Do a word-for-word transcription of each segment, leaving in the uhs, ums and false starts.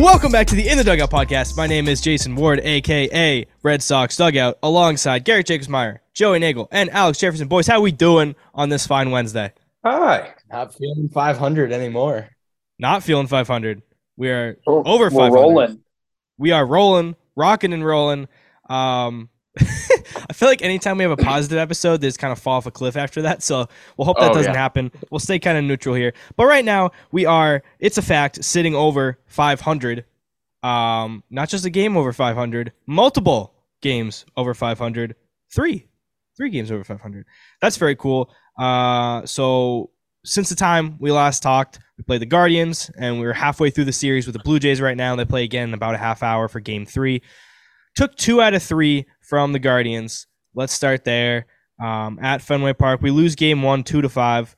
Welcome back to the In the Dugout podcast. My name is Jason Ward, a k a. Red Sox Dugout, alongside Garrett Jacobs-Meyer, Joey Nagel, and Alex Jefferson. Boys, how we doing on this fine Wednesday? Hi. Not feeling five hundred anymore. Not feeling five hundred. We are oh, over five hundred. We're rolling. We are rolling, rocking and rolling. Um, I feel like anytime we have a positive episode, they just kind of fall off a cliff after that. So we'll hope that oh, doesn't yeah. happen. We'll stay kind of neutral here. But right now, we are, it's a fact, sitting over five hundred. Um, not just a game over five hundred, multiple games over five hundred. Three. Three games over five hundred. That's very cool. Uh, so since the time we last talked, we played the Guardians, and we were halfway through the series with the Blue Jays right now. They play again in about a half hour for game three. Took two out of three from the Guardians. Let's start there. Um, at Fenway Park, we lose game one, two to five.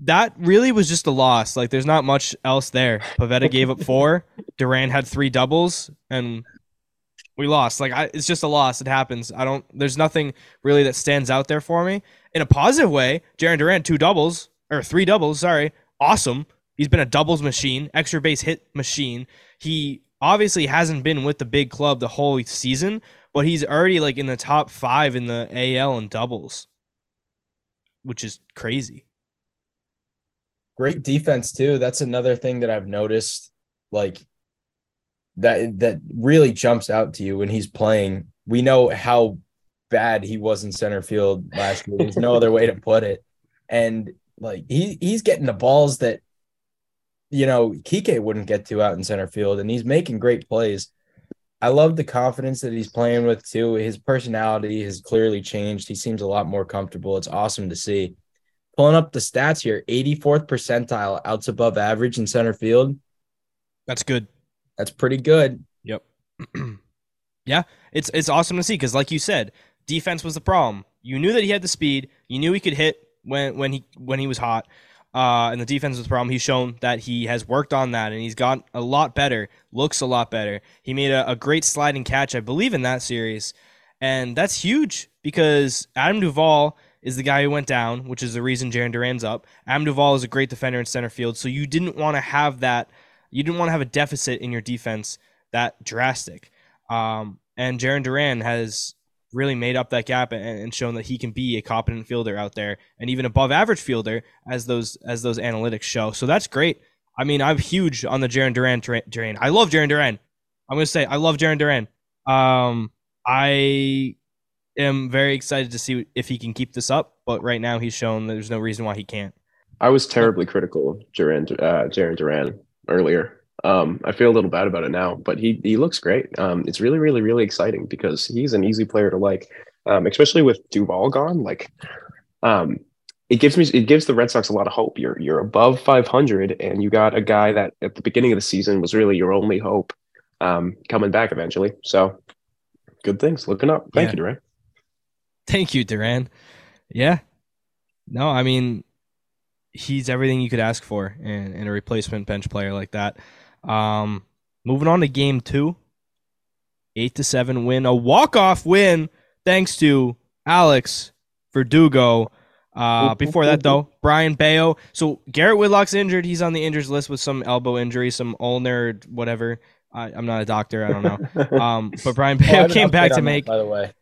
That really was just a loss. Like, there's not much else there. Pavetta gave up four. Duran had three doubles, and we lost. Like, I, it's just a loss. It happens. I don't. There's nothing really that stands out there for me. In a positive way, Jarren Duran two doubles or three doubles. Sorry, awesome. He's been a doubles machine, extra base hit machine. He obviously hasn't been with the big club the whole season, but he's already like in the top five in the A L in doubles, which is crazy. Great defense too. That's another thing that I've noticed, like that that really jumps out to you when he's playing. We know how bad he was in center field last year. There's no other way to put it. And like he he's getting the balls that, you know, Kiké wouldn't get to out in center field, and he's making great plays. I love the confidence that he's playing with, too. His personality has clearly changed. He seems a lot more comfortable. It's awesome to see. Pulling up the stats here, eighty-fourth percentile, outs above average in center field. That's good. That's pretty good. Yep. Yeah, it's it's awesome to see because, like you said, defense was the problem. You knew that he had the speed. You knew he could hit when, when he when he was hot. Uh, and the defense was the problem. He's shown that he has worked on that, and he's gotten a lot better, looks a lot better. He made a, a great sliding catch, I believe, in that series. And that's huge because Adam Duvall is the guy who went down, which is the reason Jarren Duran's up. Adam Duvall is a great defender in center field, so you didn't want to have that. You didn't want to have a deficit in your defense that drastic. Um, and Jarren Duran has really made up that gap and shown that he can be a competent fielder out there and even above average fielder as those as those analytics show. So that's great. I mean, I'm huge on the Jarren Duran train. I love Jarren Duran. I'm going to say I love Jarren Duran. Um, I am very excited to see if he can keep this up, but right now he's shown that there's no reason why he can't. I was terribly critical of Jarren, uh, Jarren Duran earlier. Um, I feel a little bad about it now, but he he looks great. Um, it's really, really, really exciting because he's an easy player to like, um, especially with Duvall gone. Like, um, it gives me it gives the Red Sox a lot of hope. You're you're above five hundred, and you got a guy that at the beginning of the season was really your only hope, um, coming back eventually. So, good things looking up. Thank yeah. you, Duran. Thank you, Duran. Yeah. No, I mean, he's everything you could ask for in, in a replacement bench player like that. Um, moving on to game two, eight to seven win, a walk-off win thanks to Alex Verdugo. Uh, before that though, Brian Bello. So Garrett Whitlock's injured. He's on the injuries list with some elbow injury, some ulnar whatever. I, I'm not a doctor. I don't know. Um, but Brian Bello oh, came back to make. That, by the way,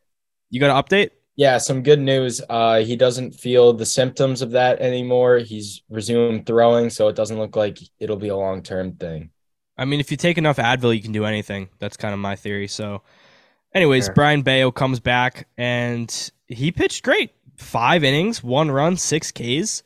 you got an update? Yeah, some good news. Uh, he doesn't feel the symptoms of that anymore. He's resumed throwing, so it doesn't look like it'll be a long-term thing. I mean, if you take enough Advil, you can do anything. That's kind of my theory. So, anyways, sure. Brian Bello comes back, and he pitched great. Five innings, one run, six Ks.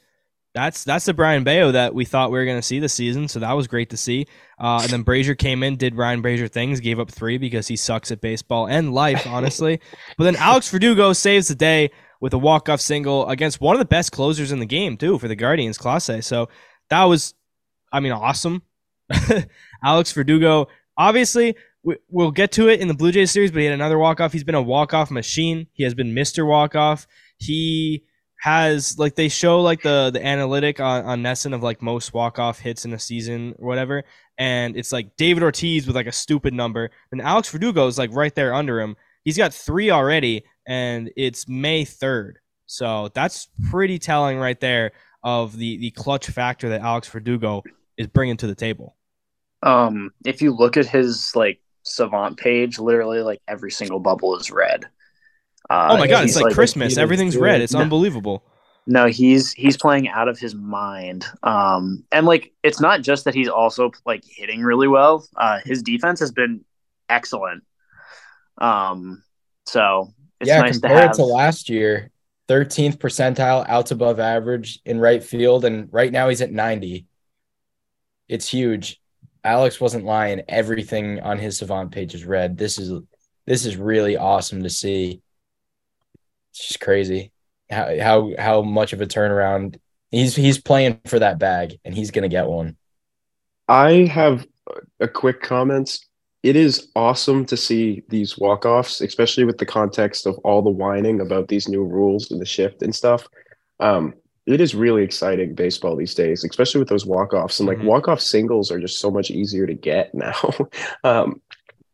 That's that's the Brian Bello that we thought we were going to see this season, so that was great to see. Uh, and then Brasier came in, did Ryan Brasier things, gave up three because he sucks at baseball and life, honestly. But then Alex Verdugo saves the day with a walk-off single against one of the best closers in the game, too, for the Guardians, Clase. So that was, I mean, awesome. Alex Verdugo, obviously, we'll get to it in the Blue Jays series, but he had another walk-off. He's been a walk-off machine. He has been Mister Walk-Off. He has, like, they show, like, the the analytic on, on Nesson of, like, most walk-off hits in a season or whatever, and it's, like, David Ortiz with, like, a stupid number, and Alex Verdugo is, like, right there under him. He's got three already, and it's May third, so that's pretty telling right there of the, the clutch factor that Alex Verdugo is bringing to the table. Um, if you look at his like Savant page, literally like every single bubble is red. Uh, oh my God! It's like, like Christmas. Everything's dude. red. It's no, unbelievable. No, he's he's playing out of his mind. Um, and like it's not just that he's also like hitting really well. Uh, his defense has been excellent. Um, so it's yeah, nice compared to, have... to last year, thirteenth percentile, outs above average in right field, and right now he's at ninety. It's huge. Alex wasn't lying. Everything on his Savant page is red. This is this is really awesome to see. It's just crazy how how how much of a turnaround. He's he's playing for that bag, and he's gonna get one. I have a quick comment. It is awesome to see these walk-offs, especially with the context of all the whining about these new rules and the shift and stuff. Um, It is really exciting baseball these days, especially with those walk-offs. And like mm-hmm. walk-off singles are just so much easier to get now. um,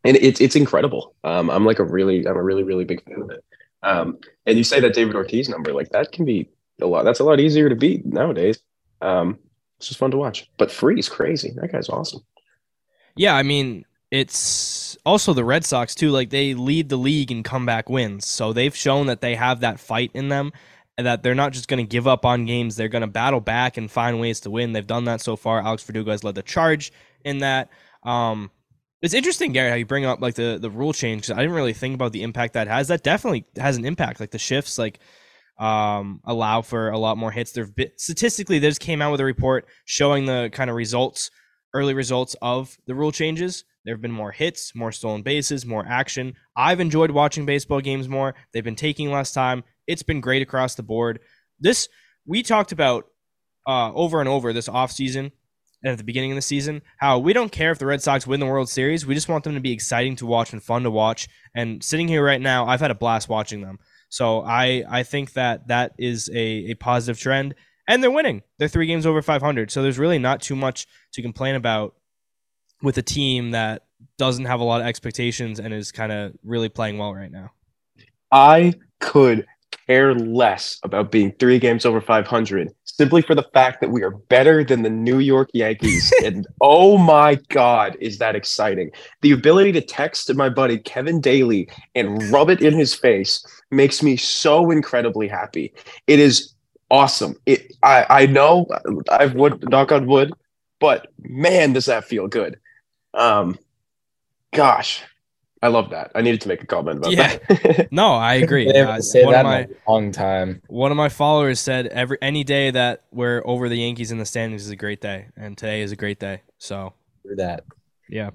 and it's it's incredible. Um, I'm like a really I'm a really, really big fan of it. Um, and you say that David Ortiz number, like that can be a lot. That's a lot easier to beat nowadays. Um, it's just fun to watch. But Free's crazy. That guy's awesome. Yeah, I mean, it's also the Red Sox too. Like they lead the league in comeback wins. So they've shown that they have that fight in them. That they're not just going to give up on games. They're going to battle back and find ways to win. They've done that so far. Alex Verdugo has led the charge in that. Um, it's interesting, Garrett, how you bring up like the, the rule change, because I didn't really think about the impact that has. That definitely has an impact. Like the shifts like um, allow for a lot more hits. There've been, statistically, they just came out with a report showing the kind of results, early results of the rule changes. There have been more hits, more stolen bases, more action. I've enjoyed watching baseball games more. They've been taking less time. It's been great across the board. This, we talked about uh, over and over this offseason and at the beginning of the season, how we don't care if the Red Sox win the World Series. We just want them to be exciting to watch and fun to watch. And sitting here right now, I've had a blast watching them. So I, I think that that is a, a positive trend. And they're winning. They're three games over five hundred. So there's really not too much to complain about with a team that doesn't have a lot of expectations and is kind of really playing well right now. I could care less about being three games over five hundred simply for the fact that we are better than the New York Yankees. And oh my God, is that exciting? The ability to text my buddy Kevin Daly and rub it in his face makes me so incredibly happy. It is awesome. It, I, I know I've wood, knock on wood, but man, does that feel good. Um, gosh, I love that. I needed to make a comment about yeah. that. No, I agree. Uh, say one that of my, in a long time. One of my followers said every any day that we're over the Yankees in the standings is a great day, and today is a great day. So do that. Yeah.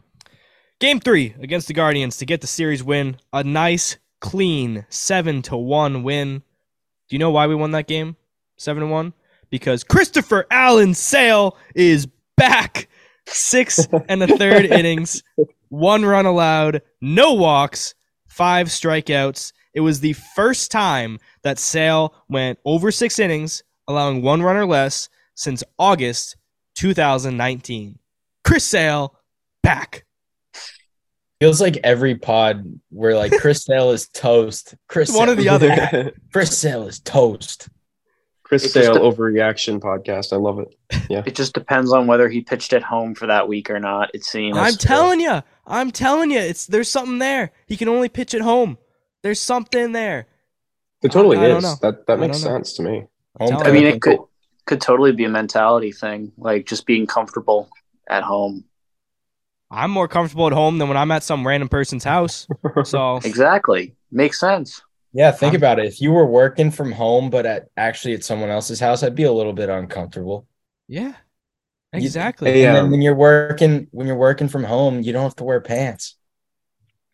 Game three against the Guardians to get the series win. A nice, clean seven to one win. Do you know why we won that game? Seven to one? Because Christopher Allen Sale is back. Six and a third innings, one run allowed, no walks, five strikeouts. It was the first time that Sale went over six innings, allowing one run or less since August two thousand nineteen. Chris Sale, back. Feels like every pod we're like, Chris Sale is toast. Chris One Sale or the other. Chris Sale is toast. Chris it Sale de- overreaction podcast. I love it. Yeah. It just depends on whether he pitched at home for that week or not. It seems. I'm telling you. I'm telling you. It's there's something there. He can only pitch at home. There's something there. It totally I, I is. That that makes sense to me. Home I mean, it could could totally be a mentality thing, like just being comfortable at home. I'm more comfortable at home than when I'm at some random person's house. So exactly, makes sense. Yeah, think about it. If you were working from home, but at actually at someone else's house, I'd be a little bit uncomfortable. Yeah, exactly. You, and then when you're working, when you're working from home, you don't have to wear pants.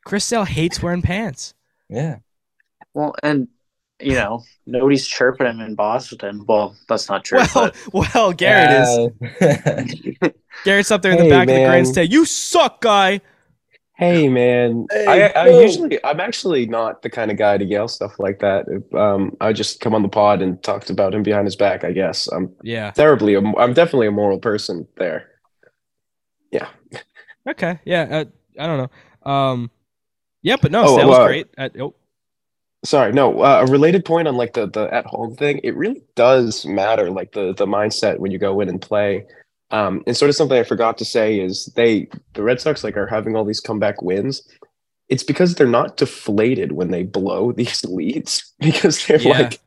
Chris Sale hates wearing pants. Yeah. Well, and you know nobody's chirping him in Boston. Well, that's not true. Well, but... well, Garrett uh... is. Garrett's up there in the hey, back man. of the grandstand. You suck, guy. Hey man, hey, I, I usually I'm actually not the kind of guy to yell stuff like that. Um, I just come on the pod and talked about him behind his back. I guess I'm yeah terribly. I'm definitely a moral person there. Yeah. Okay. Yeah. I, I don't know. Um. Yeah, but no, oh, that was uh, great. I, oh. Sorry. No. Uh, a related point on like the the at home thing. It really does matter. Like the the mindset when you go in and play. Um, and sort of something I forgot to say is they, the Red Sox, like, are having all these comeback wins. It's because they're not deflated when they blow these leads, because they're yeah. like,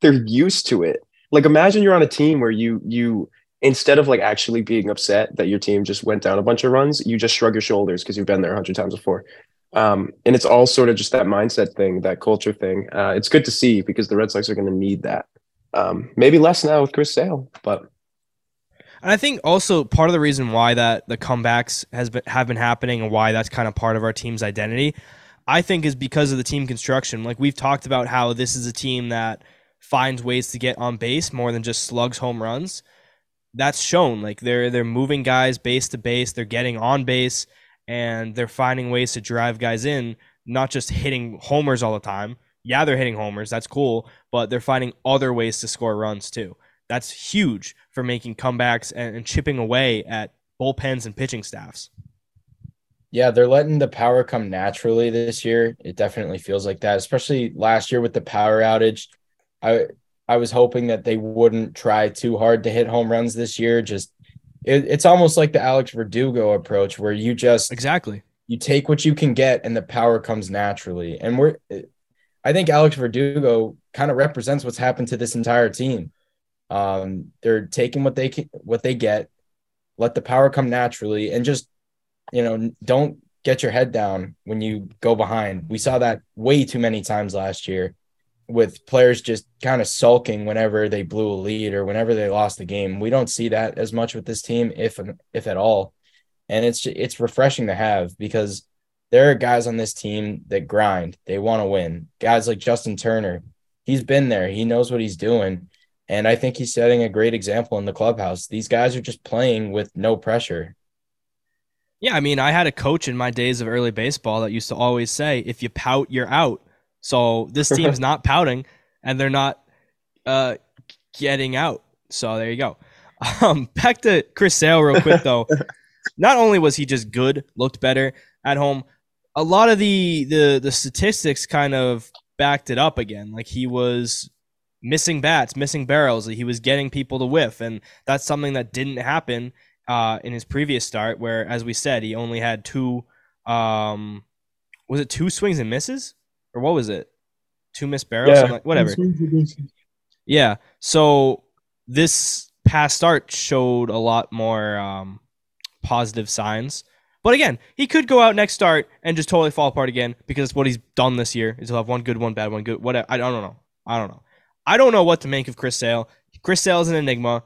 they're used to it. Like, imagine you're on a team where you, you, instead of like actually being upset that your team just went down a bunch of runs, you just shrug your shoulders because you've been there a hundred times before. Um, and it's all sort of just that mindset thing, that culture thing. Uh, it's good to see because the Red Sox are going to need that. Um, maybe less now with Chris Sale, but. And I think also part of the reason why that the comebacks has been, have been happening and why that's kind of part of our team's identity, I think, is because of the team construction. Like, we've talked about how this is a team that finds ways to get on base more than just slugs home runs. That's shown. Like, they're they're moving guys base to base, they're getting on base, and they're finding ways to drive guys in, not just hitting homers all the time. Yeah, they're hitting homers. That's cool, but they're finding other ways to score runs too. That's huge for making comebacks and, and chipping away at bullpens and pitching staffs. Yeah, they're letting the power come naturally this year. It definitely feels like that, especially last year with the power outage. I I was hoping that they wouldn't try too hard to hit home runs this year. Just it, it's almost like the Alex Verdugo approach where you just exactly you take what you can get and the power comes naturally. And we're I think Alex Verdugo kind of represents what's happened to this entire team. Um, they're taking what they can, what they get, let the power come naturally, and just, you know, don't get your head down when you go behind. We saw that way too many times last year with players just kind of sulking whenever they blew a lead or whenever they lost the game. We don't see that as much with this team, if, if at all. And it's, it's refreshing to have, because there are guys on this team that grind. They want to win. Guys like Justin Turner, he's been there. He knows what he's doing. And I think he's setting a great example in the clubhouse. These guys are just playing with no pressure. Yeah, I mean, I had a coach in my days of early baseball that used to always say, if you pout, you're out. So this team's not pouting, and they're not uh, getting out. So there you go. Um, back to Chris Sale real quick, though. Not only was he just good, looked better at home, a lot of the the, the statistics kind of backed it up again. Like, he was missing bats, missing barrels. He was getting people to whiff, and that's something that didn't happen uh, in his previous start where, as we said, he only had two, um, was it two swings and misses? Or what was it? Two missed barrels? Yeah. Like, whatever. Yeah, so this past start showed a lot more um, positive signs. But again, he could go out next start and just totally fall apart again, because what he's done this year is he'll have one good, one bad, one good, whatever. I don't know. I don't know. I don't know what to make of Chris Sale. Chris Sale is an enigma.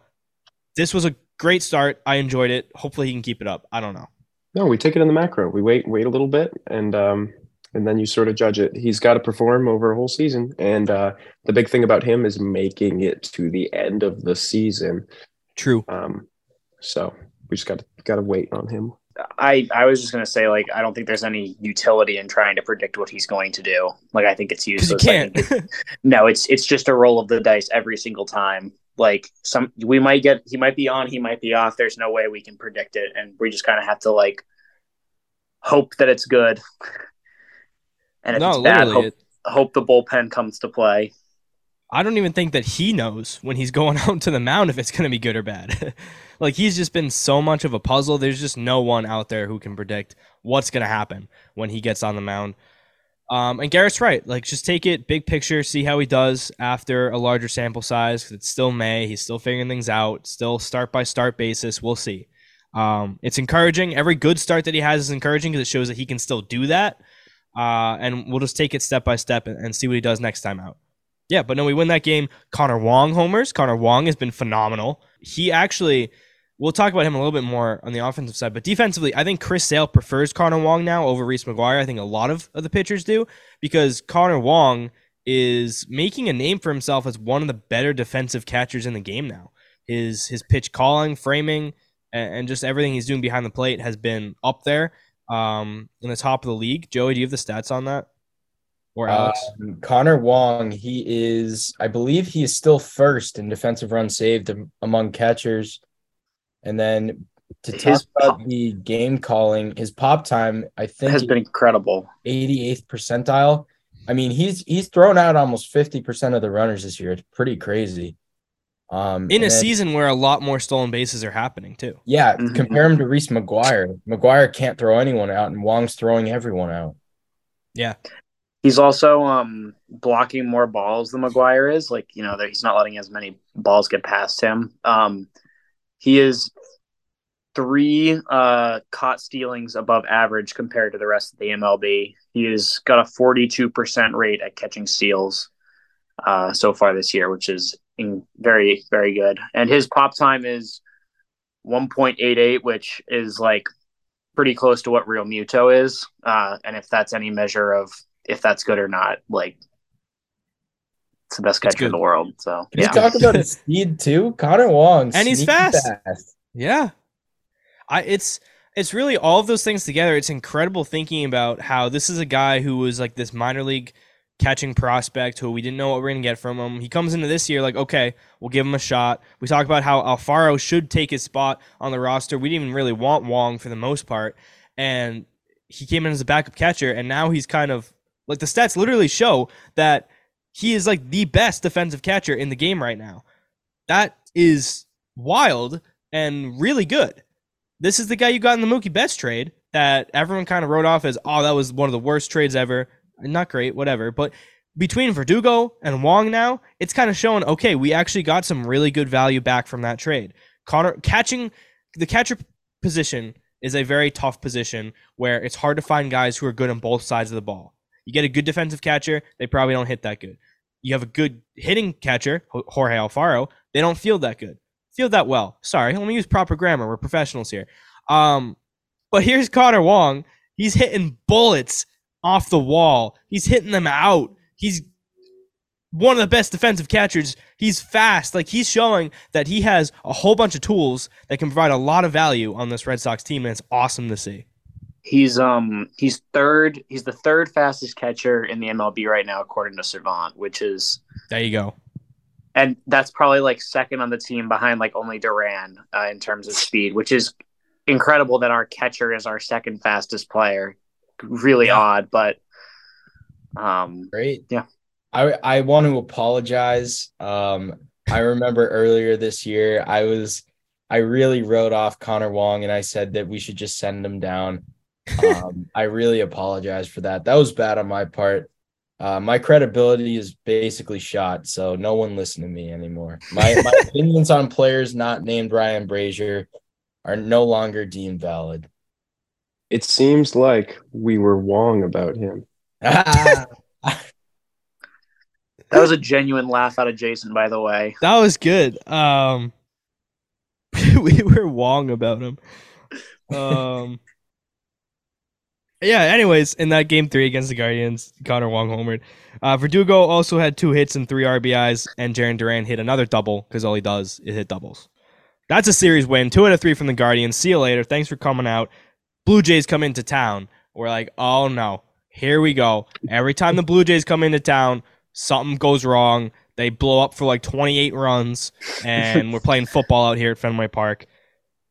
This was a great start. I enjoyed it. Hopefully he can keep it up. I don't know. No, we take it in the macro. We wait, wait a little bit, and um, and then you sort of judge it. He's got to perform over a whole season, and uh, the big thing about him is making it to the end of the season. True. Um, so we just got to got to wait on him. I, I was just going to say, like, I don't think there's any utility in trying to predict what he's going to do. Like, I think it's useless. You can't. Like, no, it's it's just a roll of the dice every single time. Like, some we might get – he might be on, he might be off. There's no way we can predict it, and we just kind of have to, like, hope that it's good. And if no, it's bad, hope, it... hope the bullpen comes to play. I don't even think that he knows when he's going out to the mound if it's going to be good or bad. Like, he's just been so much of a puzzle. There's just no one out there who can predict what's going to happen when he gets on the mound. Um, and Garrett's right. Like, just take it big picture, see how he does after a larger sample size, because it's still May. He's still figuring things out, still start-by-start basis. We'll see. Um, it's encouraging. Every good start that he has is encouraging because it shows that he can still do that. Uh, and we'll just take it step-by-step and, and see what he does next time out. Yeah, but no, we win that game. Connor Wong homers. Connor Wong has been phenomenal. He actually, we'll talk about him a little bit more on the offensive side, but defensively, I think Chris Sale prefers Connor Wong now over Reese McGuire. I think a lot of, of the pitchers do, because Connor Wong is making a name for himself as one of the better defensive catchers in the game now. His, his pitch calling, framing, and, and just everything he's doing behind the plate has been up there um, in the top of the league. Joey, do you have the stats on that? Or Alex? Um, Connor Wong, he is, I believe he is still first in defensive runs saved among catchers. And then to talk about the game calling, his pop time, I think, has been incredible. eighty-eighth percentile. I mean, he's he's thrown out almost fifty percent of the runners this year. It's pretty crazy. Um, in a then, season where a lot more stolen bases are happening too. Yeah, mm-hmm. Compare him to Reese McGuire. McGuire can't throw anyone out, and Wong's throwing everyone out. Yeah. He's also um, blocking more balls than McGuire is. Like, you know, he's not letting as many balls get past him. Um, he is three uh, caught stealings above average compared to the rest of the M L B. He has got a forty-two percent rate at catching steals uh, so far this year, which is in very, very good. And his pop time is one point eight eight, which is like pretty close to what Real Muto is. Uh, and if that's any measure of if that's good or not, like it's the best catcher in the world. So yeah. Can you talk about his speed too? Connor Wong, and he's fast. fast. Yeah, I it's it's really all of those things together. It's incredible thinking about how this is a guy who was like this minor league catching prospect who we didn't know what we're gonna get from him. He comes into this year like, okay, we'll give him a shot. We talk about how Alfaro should take his spot on the roster. We didn't even really want Wong for the most part, and he came in as a backup catcher, and now he's kind of. Like, the stats literally show that he is, like, the best defensive catcher in the game right now. That is wild and really good. This is the guy you got in the Mookie Betts trade that everyone kind of wrote off as, oh, that was one of the worst trades ever. Not great, whatever. But between Verdugo and Wong now, it's kind of showing, okay, we actually got some really good value back from that trade. Connor, catching the catcher position is a very tough position where it's hard to find guys who are good on both sides of the ball. You get a good defensive catcher, they probably don't hit that good. You have a good hitting catcher, Jorge Alfaro, they don't field that good. Field that well. Sorry, let me use proper grammar. We're professionals here. Um, but here's Connor Wong. He's hitting bullets off the wall. He's hitting them out. He's one of the best defensive catchers. He's fast. Like, he's showing that he has a whole bunch of tools that can provide a lot of value on this Red Sox team, and it's awesome to see. He's um he's third he's the third fastest catcher in the M L B right now according to Servant, which is there you go, and that's probably like second on the team behind like only Duran uh, in terms of speed, which is incredible that our catcher is our second fastest player. Really yeah. odd, but um great yeah. I I want to apologize. Um, I remember earlier this year I was I really wrote off Connor Wong and I said that we should just send him down. um, I really apologize for that. That was bad on my part. Uh, my credibility is basically shot, so no one listen to me anymore. My, my opinions on players not named Ryan Brasier are no longer deemed valid. It seems like we were wrong about him. That was a genuine laugh out of Jason, by the way. That was good. Um, we were wrong about him. Um. Yeah, anyways, in that game three against the Guardians, Connor Wong homered. Uh, Verdugo also had two hits and three R B Is, and Jarren Duran hit another double because all he does is hit doubles. That's a series win. Two out of three from the Guardians. See you later. Thanks for coming out. Blue Jays come into town. We're like, oh, no. Here we go. Every time the Blue Jays come into town, something goes wrong. They blow up for like twenty-eight runs, and we're playing football out here at Fenway Park.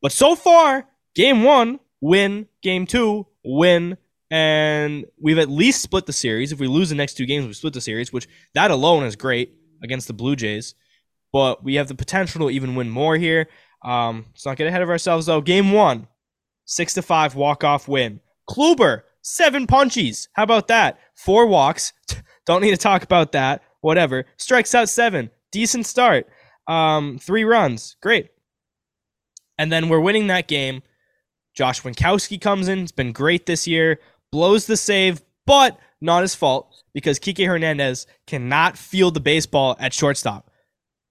But so far, game one, win. Game two, win. And we've at least split the series. If we lose the next two games, we split the series, which that alone is great against the Blue Jays. But we have the potential to even win more here. Um, let's not get ahead of ourselves, though. Game one, six to five walk-off win. Kluber, seven punchies. How about that? Four walks. Don't need to talk about that. Whatever. Strikes out seven. Decent start. Um, three runs. Great. And then we're winning that game. Josh Winkowski comes in. It's been great this year. Blows the save, but not his fault because Kiké Hernandez cannot field the baseball at shortstop.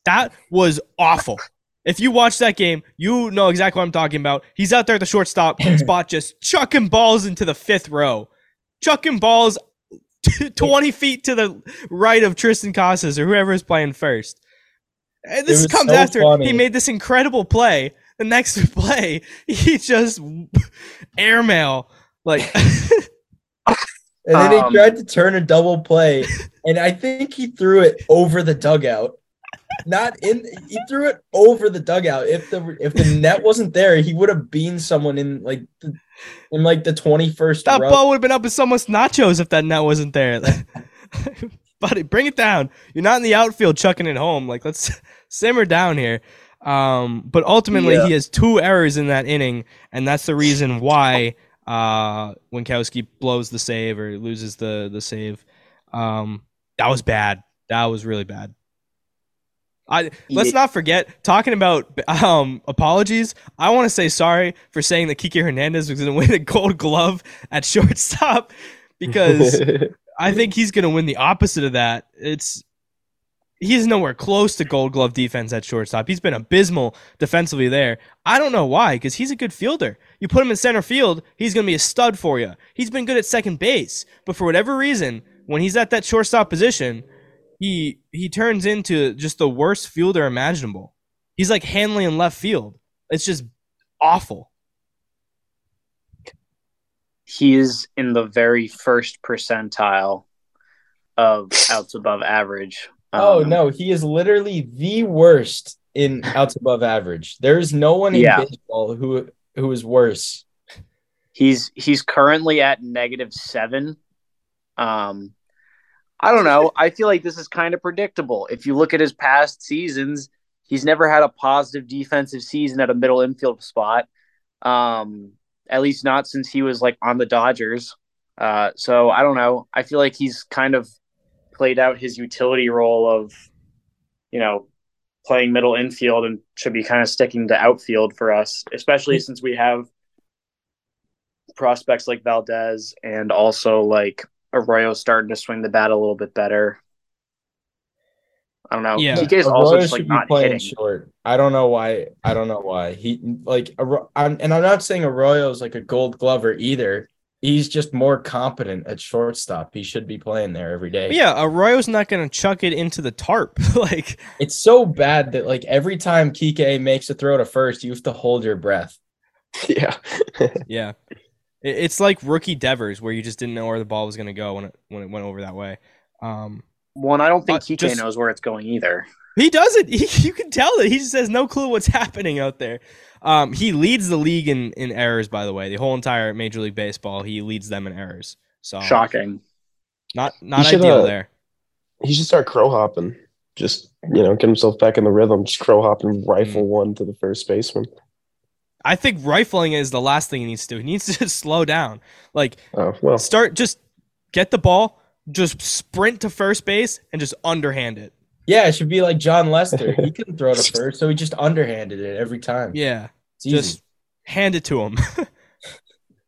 That was awful. If you watch that game, you know exactly what I'm talking about. He's out there at the shortstop spot just chucking balls into the fifth row. Chucking balls twenty feet to the right of Tristan Casas or whoever is playing first. And this comes so after funny. He made this incredible play. The next play, he just airmail. Like, and then um, he tried to turn a double play, and I think he threw it over the dugout. Not in, he threw it over the dugout. If the if the net wasn't there, he would have beaned someone in like the, in like the twenty-first. That row. Ball would have been up in someone's nachos if that net wasn't there. buddy, bring it down. You're not in the outfield chucking it home. Like, let's simmer down here. Um, but ultimately, yeah. he has two errors in that inning, and that's the reason why uh, Winkowski blows the save or loses the the save. Um, that was bad. That was really bad. I, let's not forget, talking about um, apologies, I want to say sorry for saying that Kiké Hernandez was going to win a Gold Glove at shortstop, because I think he's going to win the opposite of that. It's He's nowhere close to Gold Glove defense at shortstop. He's been abysmal defensively there. I don't know why, because he's a good fielder. You put him in center field, he's going to be a stud for you. He's been good at second base, but for whatever reason, when he's at that shortstop position, He he turns into just the worst fielder imaginable. He's like Hanley in left field. It's just awful. He is in the very first percentile of outs above average. Um, oh, no. He is literally the worst in outs above average. There's no one in yeah. baseball who who is worse. He's, he's currently at negative seven. Um I don't know. I feel like this is kind of predictable. If you look at his past seasons, he's never had a positive defensive season at a middle infield spot, um, at least not since he was like on the Dodgers. Uh, so I don't know. I feel like he's kind of played out his utility role of, you know, playing middle infield and should be kind of sticking to outfield for us, especially since we have prospects like Valdez and also like Arroyo's starting to swing the bat a little bit better. I don't know. Yeah. Kiké's also just like not hitting. Short. I don't know why. I don't know why he like. I'm, and I'm not saying Arroyo's like a Gold Glover either. He's just more competent at shortstop. He should be playing there every day. But yeah, Arroyo's not going to chuck it into the tarp. Like, it's so bad that like every time Kiké makes a throw to first, you have to hold your breath. Yeah. yeah. It's like rookie Devers, where you just didn't know where the ball was going to go when it when it went over that way. Um, well, and I don't think Kiké knows where it's going either. He doesn't. He, you can tell that he just has no clue what's happening out there. Um, he leads the league in, in errors, by the way. The whole entire Major League Baseball, he leads them in errors. So shocking. Not not should, ideal uh, there. He should start crow hopping. Just, you know, get himself back in the rhythm. Just crow hopping, rifle mm. one to the first baseman. I think rifling is the last thing he needs to do. He needs to just slow down. Like, oh, well. start, just get the ball, just sprint to first base, and just underhand it. Yeah, it should be like John Lester. He couldn't throw to first, so he just underhanded it every time. Yeah, just hand it to him.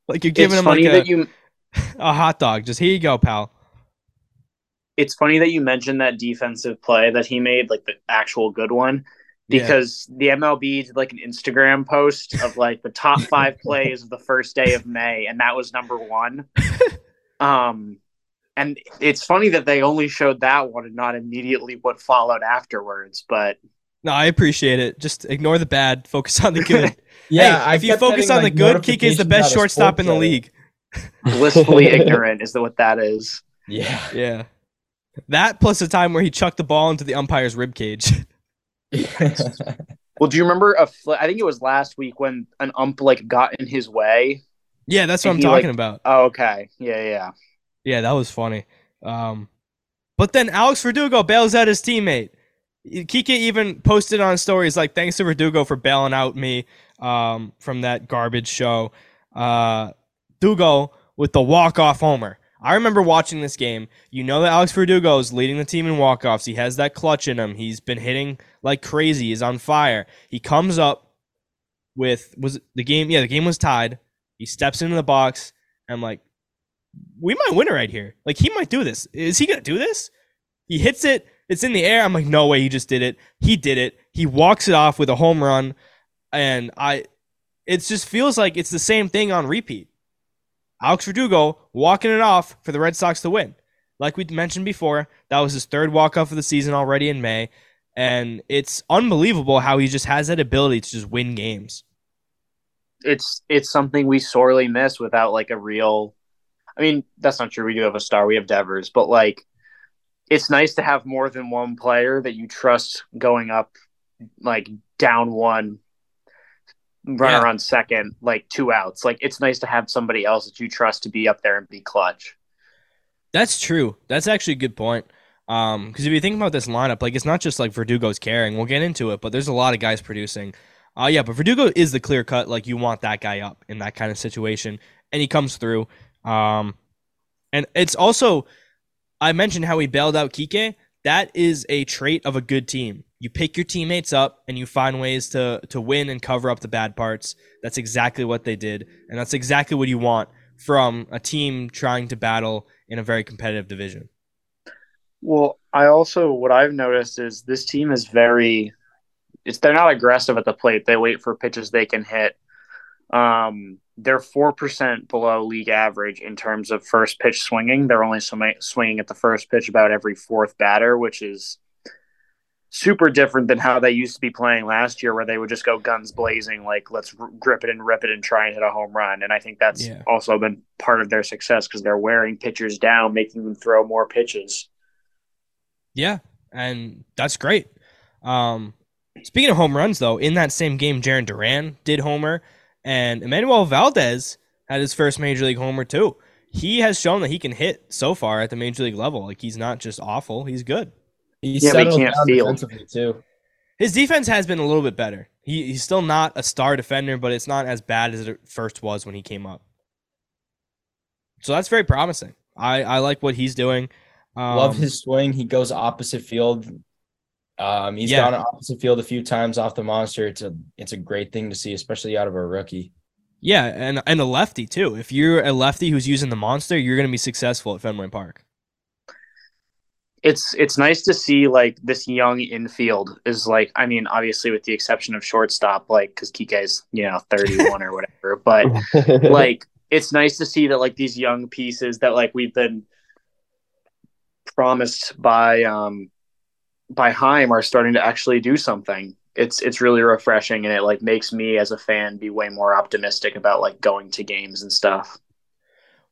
Like you're giving it's him funny like that a, you... a hot dog. Just, here you go, pal. It's funny that you mentioned that defensive play that he made, like the actual good one. Because yeah. the M L B did like an Instagram post of like the top five plays of the first day of May, and that was number one. Um, and it's funny that they only showed that one and not immediately what followed afterwards. But no, I appreciate it. Just ignore the bad, focus on the good. yeah, hey, if you focus on like the good, Kiké's the best shortstop in the league. Blissfully ignorant is what that is. Yeah, yeah. That plus the time where he chucked the ball into the umpire's ribcage. Well, do you remember a fl- I think it was last week when an ump like got in his way? Yeah, that's what I'm talking like, about. Oh, okay. Yeah, yeah. Yeah, that was funny. Um, but then Alex Verdugo bails out his teammate. Kiké even posted on stories like, thanks to Verdugo for bailing out me um, from that garbage show. Uh, Dugo with the walk-off homer. I remember watching this game. You know that Alex Verdugo is leading the team in walk-offs. He has that clutch in him. He's been hitting like crazy. He's on fire. He comes up with was the game. Yeah, the game was tied. He steps into the box. And I'm like, we might win it right here. Like, he might do this. Is he going to do this? He hits it. It's in the air. I'm like, no way. He just did it. He did it. He walks it off with a home run. And I, it just feels like it's the same thing on repeat. Alex Verdugo walking it off for the Red Sox to win. Like we mentioned before, that was his third walk-off of the season already in May, and it's unbelievable how he just has that ability to just win games. It's it's something we sorely miss without like a real – I mean, that's not true. We do have a star. We have Devers. But like, it's nice to have more than one player that you trust going up, like down one. Runner yeah. on second, like two outs. Like, it's nice to have somebody else that you trust to be up there and be clutch. That's true. That's actually a good point. Um, because if you think about this lineup, like it's not just like Verdugo's carrying. We'll get into it, but there's a lot of guys producing. Uh, yeah, but Verdugo is the clear cut. Like you want that guy up in that kind of situation, and he comes through. Um, and it's also, I mentioned how he bailed out Kiké. That is a trait of a good team. You pick your teammates up and you find ways to to win and cover up the bad parts. That's exactly what they did, and that's exactly what you want from a team trying to battle in a very competitive division. Well, I also, what I've noticed is this team is very, it's they're not aggressive at the plate. They wait for pitches they can hit. Um, they're four percent below league average in terms of first pitch swinging. They're only swinging at the first pitch about every fourth batter, which is super different than how they used to be playing last year, where they would just go guns blazing, like let's r- grip it and rip it and try and hit a home run. And I think that's yeah. also been part of their success because they're wearing pitchers down, making them throw more pitches. Yeah, and that's great. Um, speaking of home runs, though, in that same game, Jarren Duran did homer, and Emmanuel Valdez had his first Major League homer, too. He has shown that he can hit so far at the Major League level. Like, he's not just awful. He's good. He yeah, settled down defensively, too. His defense has been a little bit better. He, he's still not a star defender, but it's not as bad as it first was when he came up. So that's very promising. I, I like what he's doing. Um, Love his swing. He goes opposite field. Um, he's yeah. gone opposite field a few times off the monster. It's a it's a great thing to see, especially out of a rookie. Yeah, and, and a lefty, too. If you're a lefty who's using the monster, you're going to be successful at Fenway Park. It's it's nice to see, like, this young infield is, like, I mean, obviously with the exception of shortstop, like, because Kike's, you know, thirty-one or whatever. But, like, it's nice to see that, like, these young pieces that, like, we've been promised by um, by Heim are starting to actually do something. It's it's really refreshing, and it, like, makes me as a fan be way more optimistic about, like, going to games and stuff.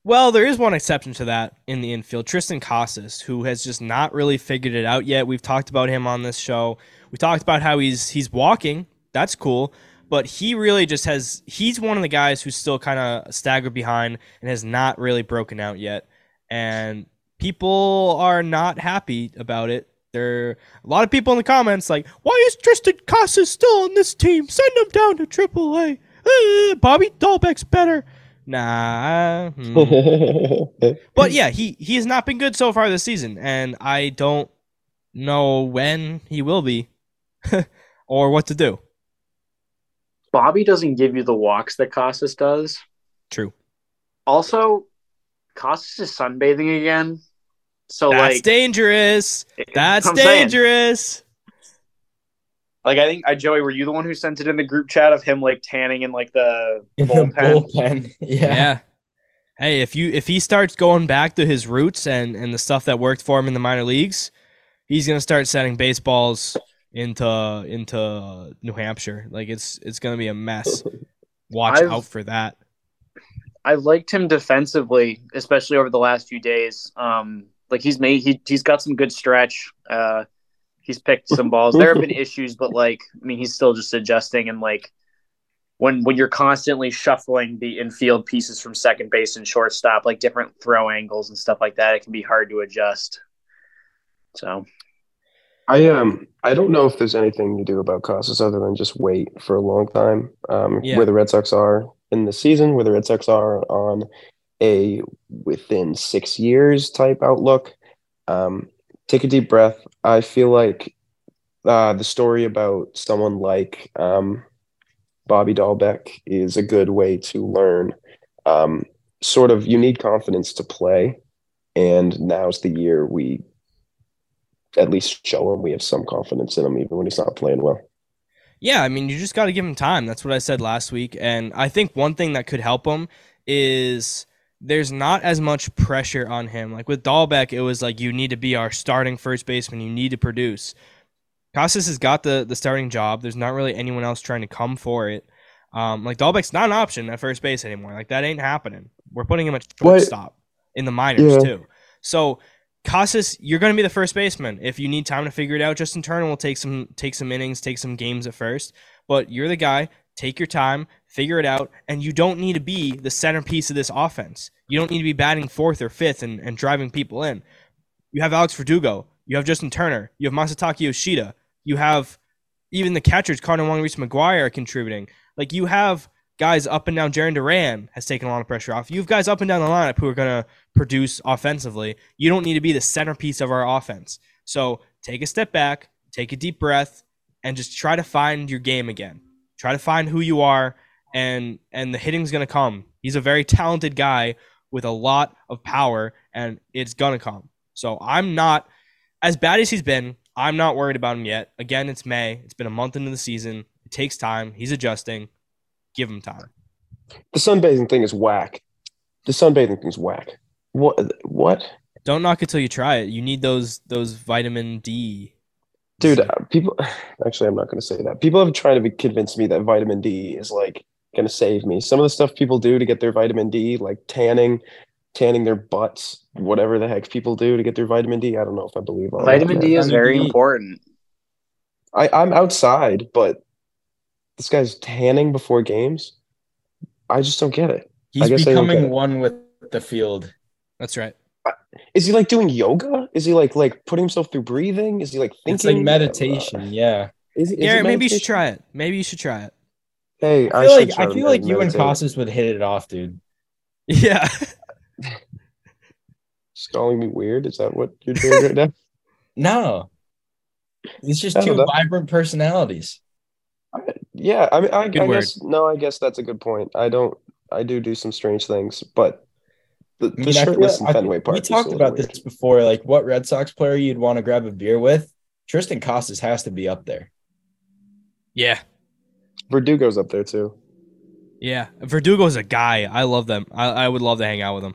Well, there is one exception to that in the infield, Tristan Casas, who has just not really figured it out yet. We've talked about him on this show. We talked about how he's he's walking. That's cool. But he really just has – he's one of the guys who's still kind of staggered behind and has not really broken out yet. And people are not happy about it. There are a lot of people in the comments like, why is Tristan Casas still on this team? Send him down to triple A. Bobby Dalbec's better. Nah. Mm. But yeah, he, he has not been good so far this season, and I don't know when he will be or what to do. Bobby doesn't give you the walks that Casas does. True. Also, Casas is sunbathing again. So That's like, dangerous. It, That's dangerous. Like, I think, I Joey, were you the one who sent it in the group chat of him, like, tanning in, like, the bullpen? bullpen. Yeah. yeah. Hey, if you if he starts going back to his roots and, and the stuff that worked for him in the minor leagues, he's going to start sending baseballs into into New Hampshire. Like, it's it's going to be a mess. Watch I've, out for that. I liked him defensively, especially over the last few days. Um, like, he's made, he, he's got some good stretch. Uh He's picked some balls. There have been issues, but, like, I mean, he's still just adjusting. And, like, when when you're constantly shuffling the infield pieces from second base and shortstop, like, different throw angles and stuff like that, it can be hard to adjust. So. I um I don't know if there's anything you do about Casas other than just wait for a long time. Um, yeah. Where the Red Sox are in the season, where the Red Sox are on a within six years type outlook. Um Take a deep breath. I feel like uh, the story about someone like um, Bobby Dalbec is a good way to learn. Um, sort of, you need confidence to play, and now's the year we at least show him we have some confidence in him, even when he's not playing well. Yeah, I mean, you just got to give him time. That's what I said last week, and I think one thing that could help him is there's not as much pressure on him. Like with Dalbec, it was like, you need to be our starting first baseman. You need to produce. Casas has got the, the starting job. There's not really anyone else trying to come for it. Um, like Dalbec's not an option at first base anymore. Like that ain't happening. We're putting him at shortstop in the minors yeah. too. So Casas, you're going to be the first baseman. If you need time to figure it out, Justin Turner will take some, take some innings, take some games at first, but you're the guy. Take your time, figure it out, and you don't need to be the centerpiece of this offense. You don't need to be batting fourth or fifth and, and driving people in. You have Alex Verdugo, You have Justin Turner. You have Masataka Yoshida. You have even the catchers, Connor Wong and Reese McGuire, are contributing. Like, you have guys up and down. Jarren Duran has taken a lot of pressure off. You have guys up and down the lineup who are going to produce offensively. You don't need to be the centerpiece of our offense. So take a step back, take a deep breath, and just try to find your game again. Try to find who you are, and and the hitting's going to come. He's a very talented guy with a lot of power, and it's going to come. So I'm not, as bad as he's been, I'm not worried about him yet. Again, it's May. It's been a month into the season. It takes time. He's adjusting. Give him time. The sunbathing thing is whack. The sunbathing thing is whack. What? What? Don't knock it till you try it. You need those those vitamin D. Dude, uh, people – actually, I'm not going to say that. People have tried to convince me that vitamin D is, like, going to save me. Some of the stuff people do to get their vitamin D, like tanning, tanning their butts, whatever the heck people do to get their vitamin D, I don't know if I believe all vitamin that. Vitamin D is very important. I, I'm outside, but this guy's tanning before games? I just don't get it. He's I guess becoming one with the field. That's right. Is he like doing yoga? Is he like like putting himself through breathing? Is he like thinking? It's like meditation, yeah. Is it, is Garrett, it maybe you should try it. Maybe you should try it. Hey, I feel I like I feel like you and Casas would hit it off, dude. Yeah. Just calling me weird? Is that what you're doing right now? No, it's just two know. vibrant personalities. I, yeah, I mean, I, I guess no, I guess that's a good point. I don't. I do do some strange things, but. The, the I mean, shirtless I, I, in Fenway Park. We talked about weird. this before. Like, what Red Sox player you'd want to grab a beer with? Tristan Casas has to be up there. Yeah, Verdugo's up there too. Yeah, Verdugo's a guy. I love them. I, I would love to hang out with him.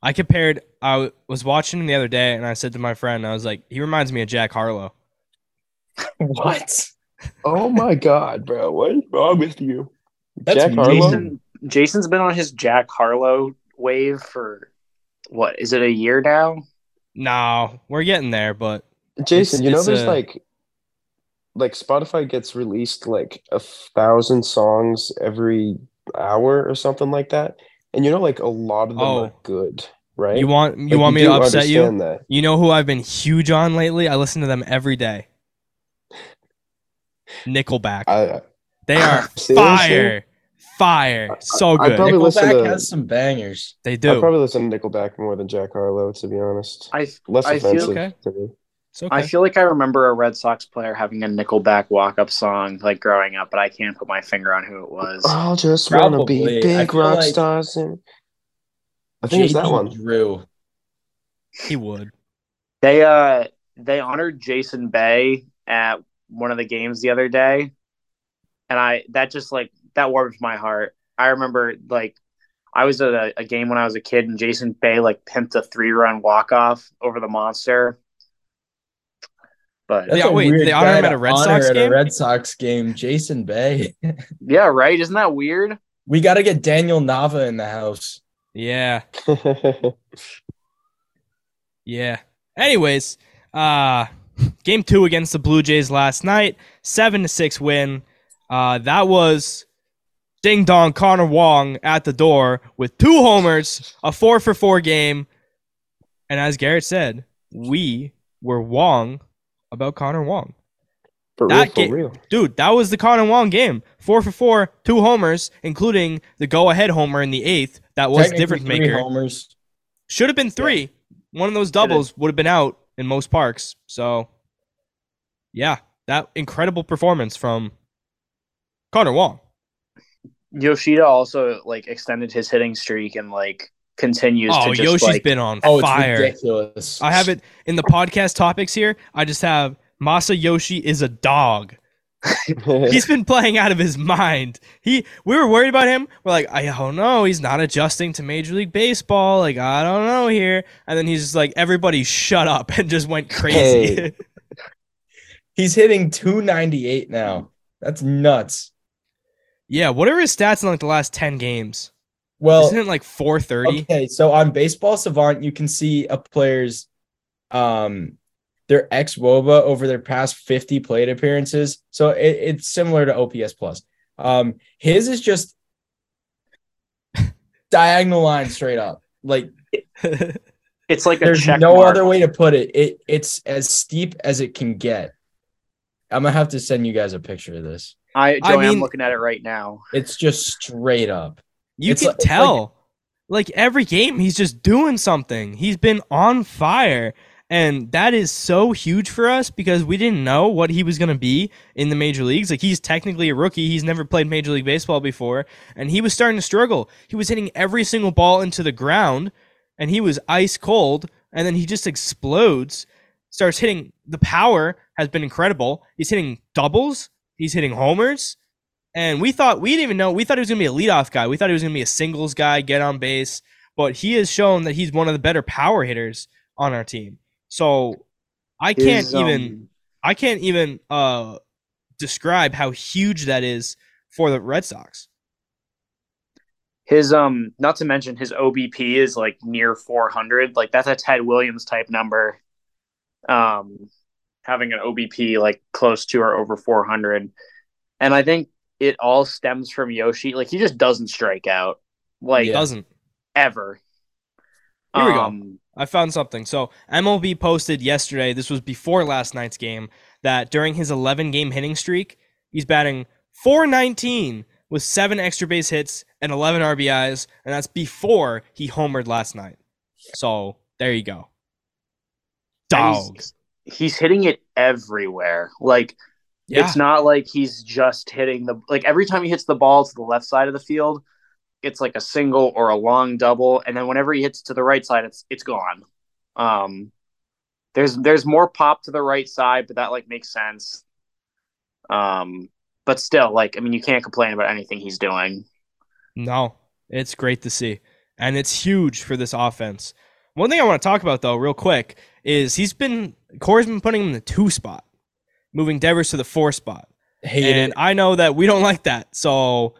I compared. I w- was watching him the other day, and I said to my friend, I was like, "He reminds me of Jack Harlow." What? Oh my God, bro! What is wrong with you? That's Jack amazing. Harlow. Jason's been on his Jack Harlow wave for, what, is it a year now? No, we're getting there, but... Jason, it's, you know there's, a... like... Like, Spotify gets released, like, a thousand songs every hour or something like that. And, you know, like, a lot of them oh. are good, right? You want you like, want you me to upset you? That. You know who I've been huge on lately? I listen to them every day. Nickelback. I, they are fire! Fire. So good. Nickelback to, has some bangers. They do. I probably listen to Nickelback more than Jack Harlow, to be honest. I, Less I offensive feel, okay. to me. It's okay. I feel like I remember a Red Sox player having a Nickelback walk-up song like growing up, but I can't put my finger on who it was. I'll just want to be big rock like stars. And... I think it's that one. Drew. He would. They, uh, they honored Jason Bay at one of the games the other day, and I that just like that warmed my heart. I remember, like, I was at a, a game when I was a kid, and Jason Bay, like, pimped a three-run walk-off over the Monster. But yeah, wait, they honor him at a Red Sox game? At a Red Sox game, Jason Bay. Yeah, right? Isn't that weird? We got to get Daniel Nava in the house. Yeah. Yeah. Anyways, uh, game two against the Blue Jays last night, seven to six win. Uh, that was... Ding dong, Connor Wong at the door with two homers, a four for four game. And as Garrett said, we were Wong about Connor Wong. For real, for real. Dude, that was the Connor Wong game. Four for four, two homers, including the go-ahead homer in the eighth. That was difference maker. Homers. Should have been three. Yeah. One of those doubles would have been out in most parks. So, yeah, that incredible performance from Connor Wong. Yoshida also, like, extended his hitting streak and, like, continues oh, to just, Yoshi's like... been on oh, fire. It's ridiculous. I have it in the podcast topics here. I just have Masayoshi is a dog. He's been playing out of his mind. He, We were worried about him. We're like, I don't know. He's not adjusting to Major League Baseball. Like, I don't know here. And then he's just like, everybody shut up, and just went crazy. Hey. He's hitting two ninety-eight now. That's nuts. Yeah, what are his stats in like the last ten games? Well, isn't it like four thirty? Okay, so on Baseball Savant, you can see a player's um their ex-wOBA over their past fifty plate appearances. So it, it's similar to O P S plus. Um, his is just diagonal line straight up. Like It's like a There's check no mark. Other way to put it. It it's as steep as it can get. I'm going to have to send you guys a picture of this. I, Joey, I mean, I'm looking at it right now. It's just straight up. You it's can like, tell. Like, like every game, he's just doing something. He's been on fire. And that is so huge for us because we didn't know what he was going to be in the major leagues. Like, he's technically a rookie. He's never played Major League Baseball before. And he was starting to struggle. He was hitting every single ball into the ground. And he was ice cold. And then he just explodes. Starts hitting. The power has been incredible. He's hitting doubles. He's hitting homers. And we thought, we didn't even know. We thought he was going to be a leadoff guy. We thought he was going to be a singles guy, get on base. But he has shown that he's one of the better power hitters on our team. So I can't is, um, even I can't even uh, describe how huge that is for the Red Sox. His um, not to mention his O B P is like near four hundred. Like that's a Ted Williams type number. Um, having an O B P like close to or over four hundred, and I think it all stems from Yoshi. Like he just doesn't strike out. Like he doesn't ever. Here we um, go. I found something. So M L B posted yesterday, this was before last night's game, that during his eleven-game hitting streak, he's batting four nineteen with seven extra base hits and eleven R B Is, and that's before he homered last night. So there you go. Dogs. He's, he's hitting it everywhere. Like, yeah. It's not like he's just hitting the – like every time he hits the ball to the left side of the field – it's like a single or a long double, and then whenever he hits to the right side, it's it's gone. Um, there's there's more pop to the right side, but that like makes sense. Um, but still, like I mean, you can't complain about anything he's doing. No, it's great to see, and it's huge for this offense. One thing I want to talk about though, real quick, is he's been Corey's been putting him in the two spot, moving Devers to the four spot. Hate and it. I know that we don't like that. So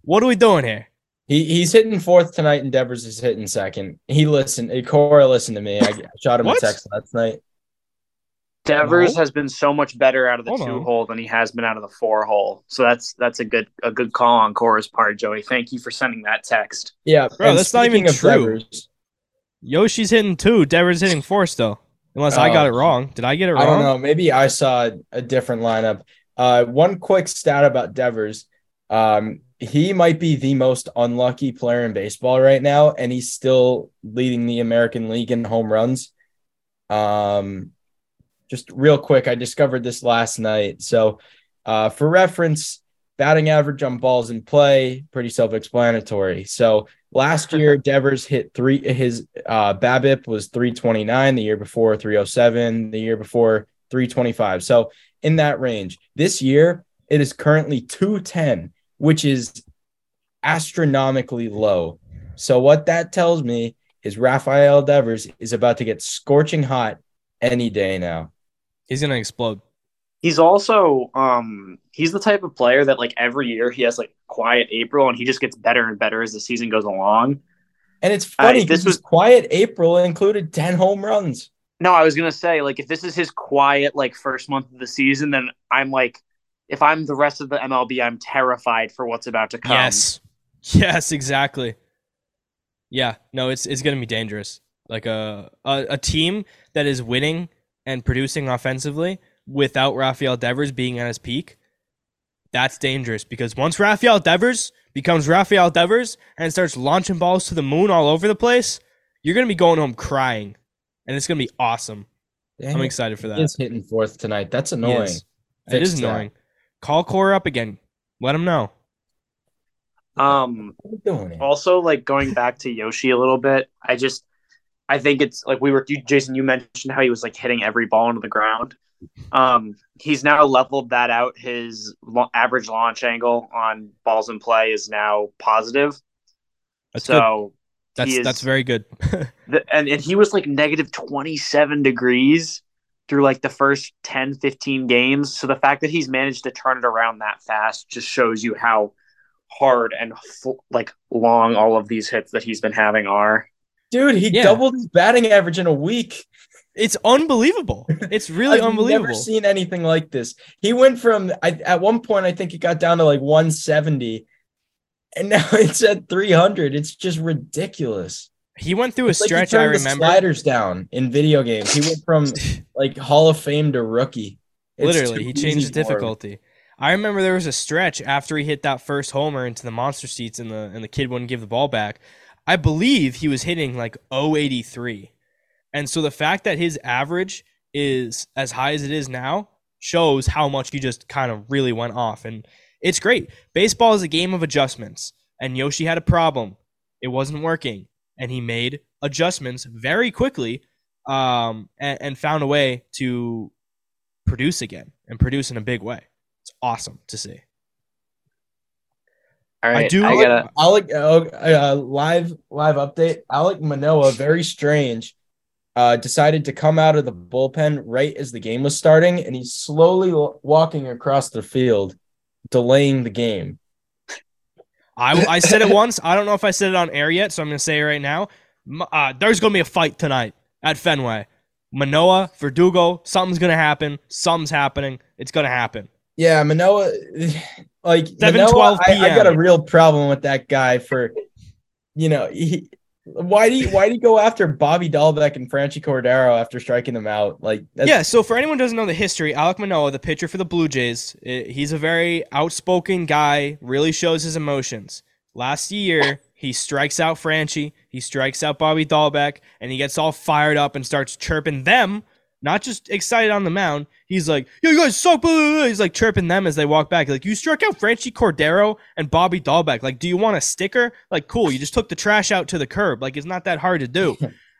what are we doing here? He he's hitting fourth tonight, and Devers is hitting second. He listened. Cora listened to me. I shot him a text last night. Devers no. has been so much better out of the Hold two on. hole than he has been out of the four hole. So that's that's a good a good call on Cora's part, Joey. Thank you for sending that text. Yeah, bro, that's not even true. Devers, Yoshi's hitting two. Devers hitting four still. Unless uh, I got it wrong. Did I get it wrong? I don't know. Maybe I saw a different lineup. Uh, one quick stat about Devers. Um. He might be the most unlucky player in baseball right now, and he's still leading the American League in home runs. Um, just real quick, I discovered this last night. So uh, for reference, batting average on balls in play, pretty self-explanatory. So last year, Devers hit three. His uh, BABIP was three twenty-nine. The year before, three oh seven. The year before, three twenty-five. So in that range. This year, it is currently two ten. Which is astronomically low. So what that tells me is Rafael Devers is about to get scorching hot any day now. He's going to explode. He's also um, he's the type of player that like every year he has like quiet April and he just gets better and better as the season goes along. And it's funny uh, this was quiet April included ten home runs. No, I was going to say like if this is his quiet like first month of the season, then I'm like, if I'm the rest of the M L B, I'm terrified for what's about to come. Yes, yes, exactly. Yeah, no, it's it's going to be dangerous. Like a, a a team that is winning and producing offensively without Rafael Devers being at his peak, that's dangerous because once Rafael Devers becomes Rafael Devers and starts launching balls to the moon all over the place, you're going to be going home crying, and it's going to be awesome. Dang, I'm excited for that. He's hitting fourth tonight. That's annoying. Yes. It is annoying. That. Call Cora up again. Let him know. Um, also, like going back to Yoshi a little bit, I just, I think it's like we were, you, Jason, you mentioned how he was like hitting every ball into the ground. Um, he's now leveled that out. His lo- average launch angle on balls in play is now positive. That's so good. That's, is, that's very good. the, and, and he was like negative twenty-seven degrees through like the first ten, fifteen games. So the fact that he's managed to turn it around that fast just shows you how hard and full, like long all of these hits that he's been having are. Dude, he yeah. doubled his batting average in a week. It's unbelievable. It's really I've unbelievable. I've never seen anything like this. He went from, I, at one point, I think it got down to like one seventy, and now it's at three hundred. It's just ridiculous. He went through a it's stretch. Like he I remember the sliders down in video games. He went from like Hall of Fame to rookie. It's Literally, he changed the difficulty. I remember there was a stretch after he hit that first homer into the monster seats, and the and the kid wouldn't give the ball back. I believe he was hitting like oh eighty-three, and so the fact that his average is as high as it is now shows how much he just kind of really went off, and it's great. Baseball is a game of adjustments, and Yoshi had a problem; it wasn't working, and he made adjustments very quickly, um, and, and found a way to produce again and produce in a big way. It's awesome to see. All right, I do. I gotta... Alek, uh, uh, live live update. Alek Manoah, very strange, uh, decided to come out of the bullpen right as the game was starting, and he's slowly walking across the field, delaying the game. I, I said it once. I don't know if I said it on air yet, so I'm going to say it right now. Uh, there's going to be a fight tonight at Fenway. Manoah, Verdugo, something's going to happen. Something's happening. It's going to happen. Yeah, Manoah... Like Manoah, I, I got a real problem with that guy for, you know, he, why do you why do you go after Bobby Dalbec and Franchy Cordero after striking them out? Like that's... yeah. So for anyone who doesn't know the history, Alek Manoah, the pitcher for the Blue Jays, it, he's a very outspoken guy. Really shows his emotions. Last year, he strikes out Franchy, he strikes out Bobby Dalbec, and he gets all fired up and starts chirping them. Not just excited on the mound. He's like, yo, you guys suck. He's like chirping them as they walk back. Like, you struck out Franchy Cordero and Bobby Dalbec. Like, do you want a sticker? Like, cool. You just took the trash out to the curb. Like, it's not that hard to do.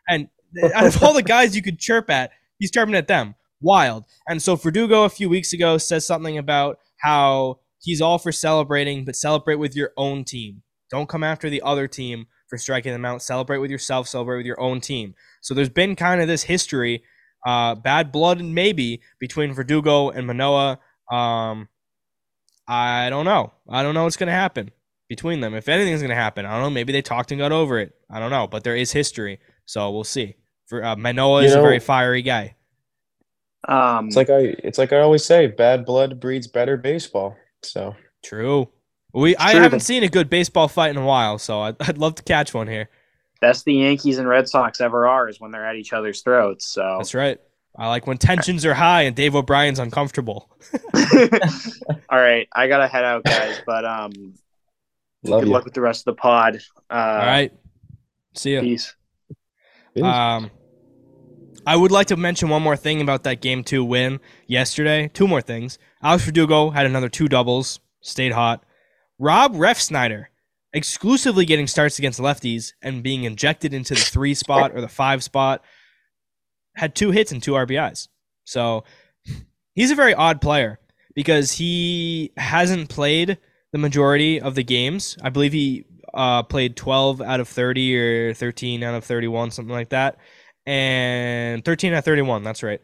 And out of all the guys you could chirp at, he's chirping at them. Wild. And so Verdugo a few weeks ago says something about how he's all for celebrating, but celebrate with your own team. Don't come after the other team for striking them out. Celebrate with yourself. Celebrate with your own team. So there's been kind of this history. Uh, bad blood maybe between Verdugo and Manoah. Um, I don't know. I don't know what's going to happen between them. If anything's going to happen, I don't know. Maybe they talked and got over it. I don't know. But there is history, so we'll see. For uh, Manoah you is know, a very fiery guy. Um, it's like I. It's like I always say. Bad blood breeds better baseball. So true. We. I haven't seen a good baseball fight in a while, so I'd, I'd love to catch one here. Best the Yankees and Red Sox ever are is when they're at each other's throats. So that's right. I like when tensions are high and Dave O'Brien's uncomfortable. All right, I gotta head out, guys. But um, Love good you. luck with the rest of the pod. Uh, All right, see you. Peace. Um, I would like to mention one more thing about that game two win yesterday. Two more things. Alex Verdugo had another two doubles. Stayed hot. Rob Refsnyder. Exclusively getting starts against lefties and being injected into the three spot or the five spot, had two hits and two R B Is. So he's a very odd player because he hasn't played the majority of the games. I believe he uh, played twelve out of thirty or thirteen out of thirty-one, something like that. And thirteen out of thirty-one, that's right.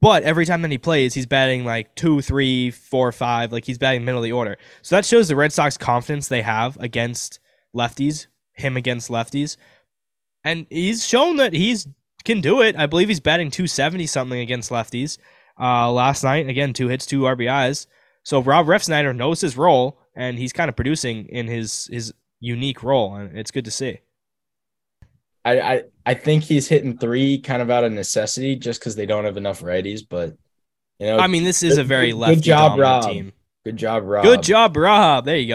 But every time that he plays, he's batting like two, three, four, five. Like he's batting middle of the order. So that shows the Red Sox confidence they have against lefties, him against lefties. And he's shown that he's can do it. I believe he's batting two seventy something against lefties uh, last night. Again, two hits, two R B Is. So Rob Refsnyder knows his role, and he's kind of producing in his, his unique role. And it's good to see. I, I, I think he's hitting three kind of out of necessity just because they don't have enough righties. But, you know, I mean, this is a very lefty good job, Rob. Team. Good job, Rob. Good job, Rob. There you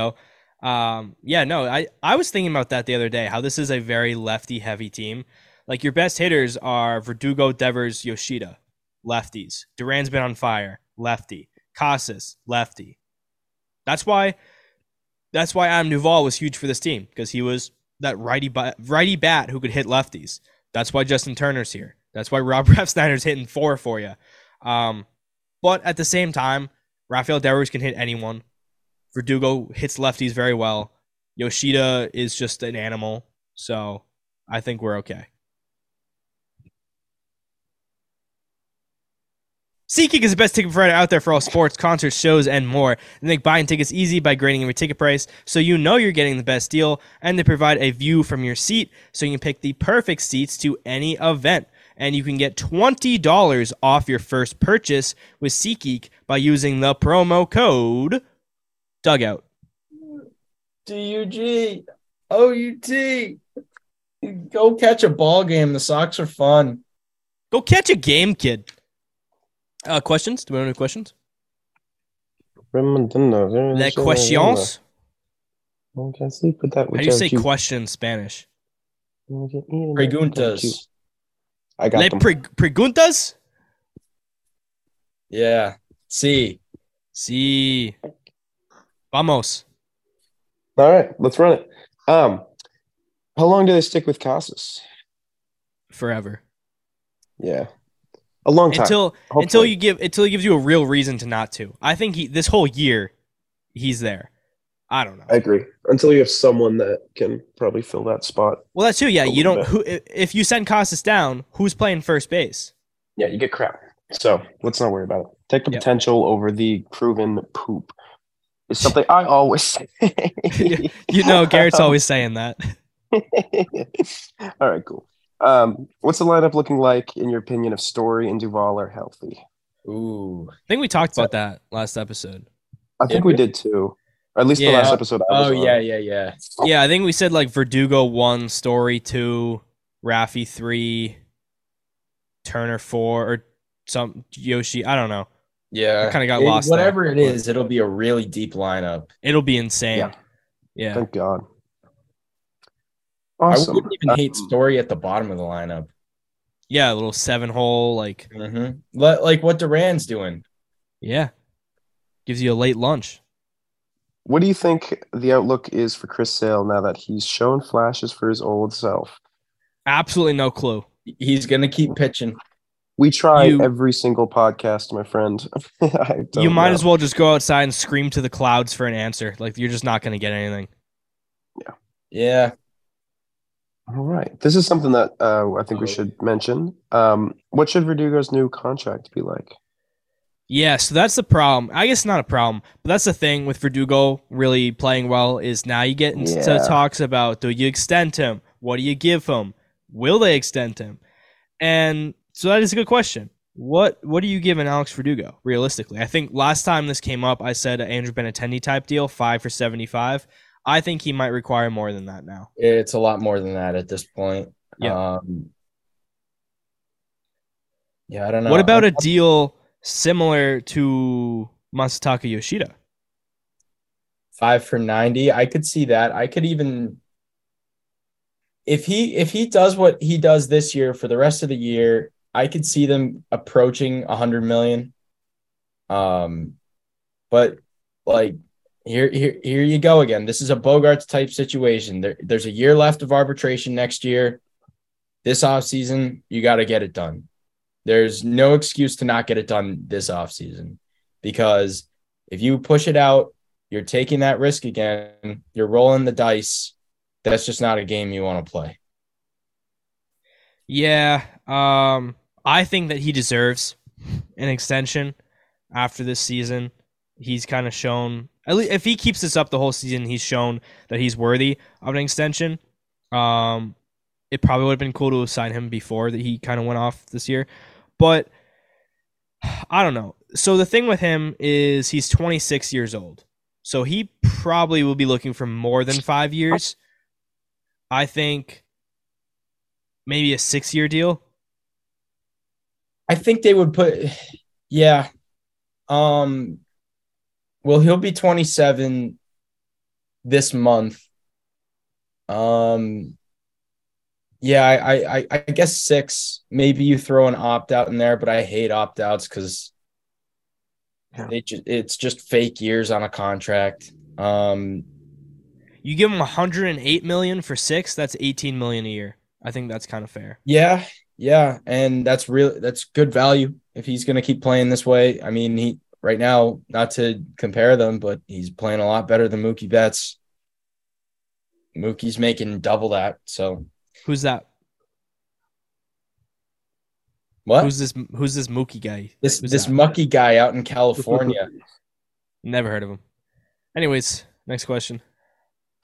go. Um, yeah, no, I, I was thinking about that the other day, how this is a very lefty heavy team. Like your best hitters are Verdugo, Devers, Yoshida, lefties. Duran's been on fire, lefty. Casas, lefty. That's why, that's why Adam Duvall was huge for this team, because he was that righty bat, righty bat who could hit lefties. That's why Justin Turner's here. That's why Rob Refsnyder's hitting four for you. Um, but at the same time, Rafael Devers can hit anyone. Verdugo hits lefties very well. Yoshida is just an animal. So I think we're okay. SeatGeek is the best ticket provider out there for all sports, concerts, shows, and more. They make buying tickets easy by grading every ticket price so you know you're getting the best deal, and they provide a view from your seat so you can pick the perfect seats to any event. And you can get twenty dollars off your first purchase with SeatGeek by using the promo code DUGOUT. D U G O U T. Go catch a ball game. The Sox are fun. Go catch a game, kid. Uh, questions? Do we have any questions? Les questions? How do you say question in Spanish? Preguntas. I got Les pre- preguntas? Yeah. Si. Si. Vamos. All right, let's run it. Um, how long do they stick with Casas? Forever. Yeah, a long time until hopefully. until you give until he gives you a real reason to not to. I think he this whole year he's there. I don't know. I agree. Until you have someone that can probably fill that spot. Well, that's true. Yeah, you don't. Who, if you send Casas down, who's playing first base? Yeah, you get crap. So let's not worry about it. Take the yep. potential over the proven poop. It's something I always say. You know, Garrett's always saying that. All right, cool. Um, what's the lineup looking like, in your opinion, if Story and Duvall are healthy? Ooh. I think we talked about that last episode. I think yeah. we did, too. Or at least yeah. the last episode I was Oh, on. yeah, yeah, yeah. Yeah, I think we said, like, Verdugo one, Story two, Raffy three, Turner four, or some Yoshi. I don't know. Yeah, I kind of got it, lost. Whatever there. it is, it'll be a really deep lineup. It'll be insane. Yeah. yeah. Thank God. Awesome. I wouldn't even um, hate Story at the bottom of the lineup. Yeah, a little seven hole, like mm-hmm. Le- like what Duran's doing. Yeah, gives you a late lunch. What do you think the outlook is for Chris Sale now that he's shown flashes for his old self? Absolutely no clue. He's gonna keep pitching. We try you, every single podcast, my friend. I don't you might know. as well just go outside and scream to the clouds for an answer. Like, you're just not going to get anything. Yeah. Yeah. All right. This is something that uh, I think we should mention. Um, what should Verdugo's new contract be like? Yeah, so that's the problem. I guess not a problem, but that's the thing with Verdugo really playing well is now you get into yeah. talks about, do you extend him? What do you give him? Will they extend him? And... so that is a good question. What what are you giving Alex Verdugo, realistically? I think last time this came up, I said an Andrew Benintendi-type deal, five for seventy-five. I think he might require more than that now. It's a lot more than that at this point. Yeah, um, yeah I don't know. What about a deal similar to Masataka Yoshida? five for ninety. I could see that. I could even... If he if he does what he does this year for the rest of the year, I could see them approaching one hundred million. Um, but like here here here you go again. This is a Bogaerts type situation. There, there's a year left of arbitration next year. This offseason, you got to get it done. There's no excuse to not get it done this offseason, because if you push it out, you're taking that risk again. You're rolling the dice. That's just not a game you want to play. Yeah, um, I think that he deserves an extension after this season. He's kind of shown, at least if he keeps this up the whole season, he's shown that he's worthy of an extension. Um, it probably would have been cool to sign him before that he kind of went off this year. But I don't know. So the thing with him is he's twenty-six years old. So he probably will be looking for more than five years. I think maybe a six-year deal. I think they would put, yeah. Um, well, he'll be twenty-seven this month. Um, yeah, I, I, I guess six. Maybe you throw an opt-out in there, but I hate opt-outs because yeah. they ju- it's just fake years on a contract. Um You give him one hundred eight million dollars for six, that's eighteen million dollars a year. I think that's kind of fair. Yeah, yeah, and that's real. That's good value if he's going to keep playing this way. I mean, he right now, not to compare them, but he's playing a lot better than Mookie Betts. Mookie's making double that. So who's that? What? Who's this? Who's this Mookie guy? This who's this that? Mucky guy out in California. Never heard of him. Anyways, next question.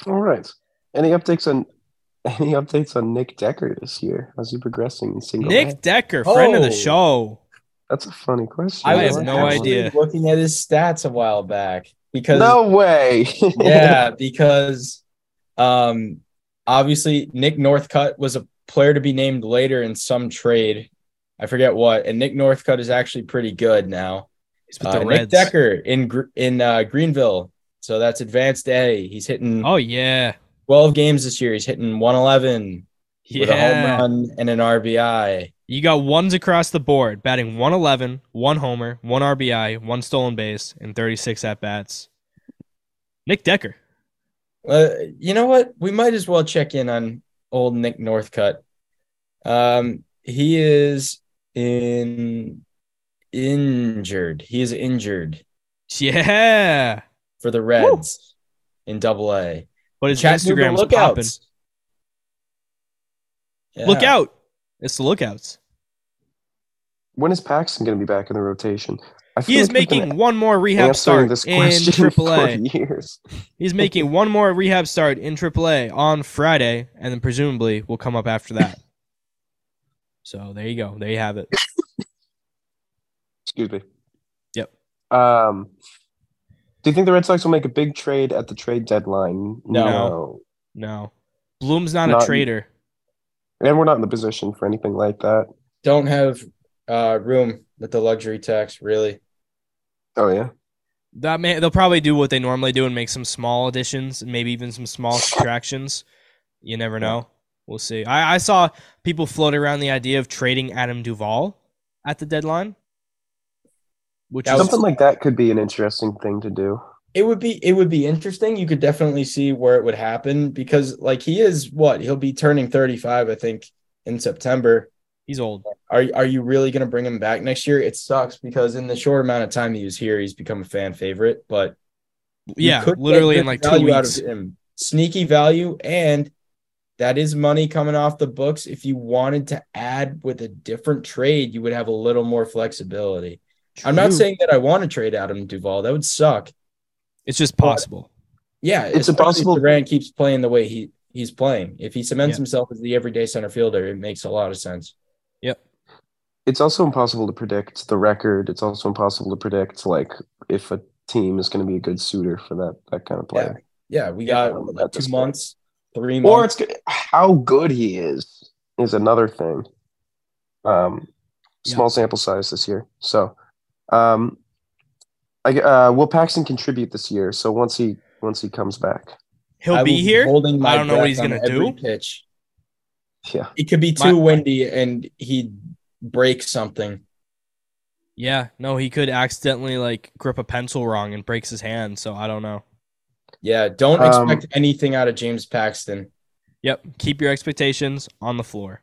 All right. Any updates on any updates on Nick Decker this year? How's he progressing in single? Nick life? Decker, friend oh, of the show. That's a funny question. I, I have no idea. Looking at his stats a while back because no way. yeah, because um, Obviously, Nick Northcutt was a player to be named later in some trade. I forget what. And Nick Northcutt is actually pretty good now. He's with the uh, Reds. Nick Decker in in uh, Greenville. So that's advanced A. He's hitting oh yeah twelve games this year. He's hitting one eleven yeah. with a home run and an R B I. You got ones across the board, batting one eleven, one homer, one R B I, one stolen base, and thirty-six at-bats. Nick Decker. Uh, you know what? We might as well check in on old Nick Northcutt. Um, he is in injured. He is injured. Yeah. For the Reds Woo. in double A. But his Instagram's popping. Yeah. Look out. It's the lookouts. When is Paxton going to be back in the rotation? I feel he is like making one more rehab start this in triple A. Years. He's making one more rehab start in triple A on Friday, and then presumably will come up after that. So there you go. There you have it. Excuse me. Yep. Um, do you think the Red Sox will make a big trade at the trade deadline? No. No. no. Bloom's not, not a trader. And we're not in the position for anything like that. Don't have uh, room with the luxury tax, really. Oh, yeah? That may, they'll probably do what they normally do and make some small additions and maybe even some small subtractions. You never know. We'll see. I, I saw people float around the idea of trading Adam Duvall at the deadline. Which Something was, like that could be an interesting thing to do. It would be it would be interesting. You could definitely see where it would happen because, like, he is what? He'll be turning thirty-five, I think, in September. He's old. Are, are you really going to bring him back next year? It sucks because in the short amount of time he was here, he's become a fan favorite. But yeah, literally in like two weeks. Out of him. Sneaky value, and that is money coming off the books. If you wanted to add with a different trade, you would have a little more flexibility. True. I'm not saying that I want to trade Adam Duvall. That would suck. It's just possible. But, yeah, it's impossible. Duran keeps playing the way he, he's playing. If he cements yeah. himself as the everyday center fielder, it makes a lot of sense. Yep. It's also impossible to predict the record. It's also impossible to predict like if a team is going to be a good suitor for that that kind of player. Yeah, yeah we got yeah, like, two months, three months. Or it's good. How good he is is another thing. Um, small yeah. sample size this year, so. Um, I, uh, will Paxton contribute this year? So once he once he comes back, he'll I be here. Holding my I don't know what he's gonna do. Pitch. Yeah, it could be too my, windy and he breaks something. Yeah, no, he could accidentally like grip a pencil wrong and breaks his hand. So I don't know. Yeah, don't expect um, anything out of James Paxton. Yep, keep your expectations on the floor.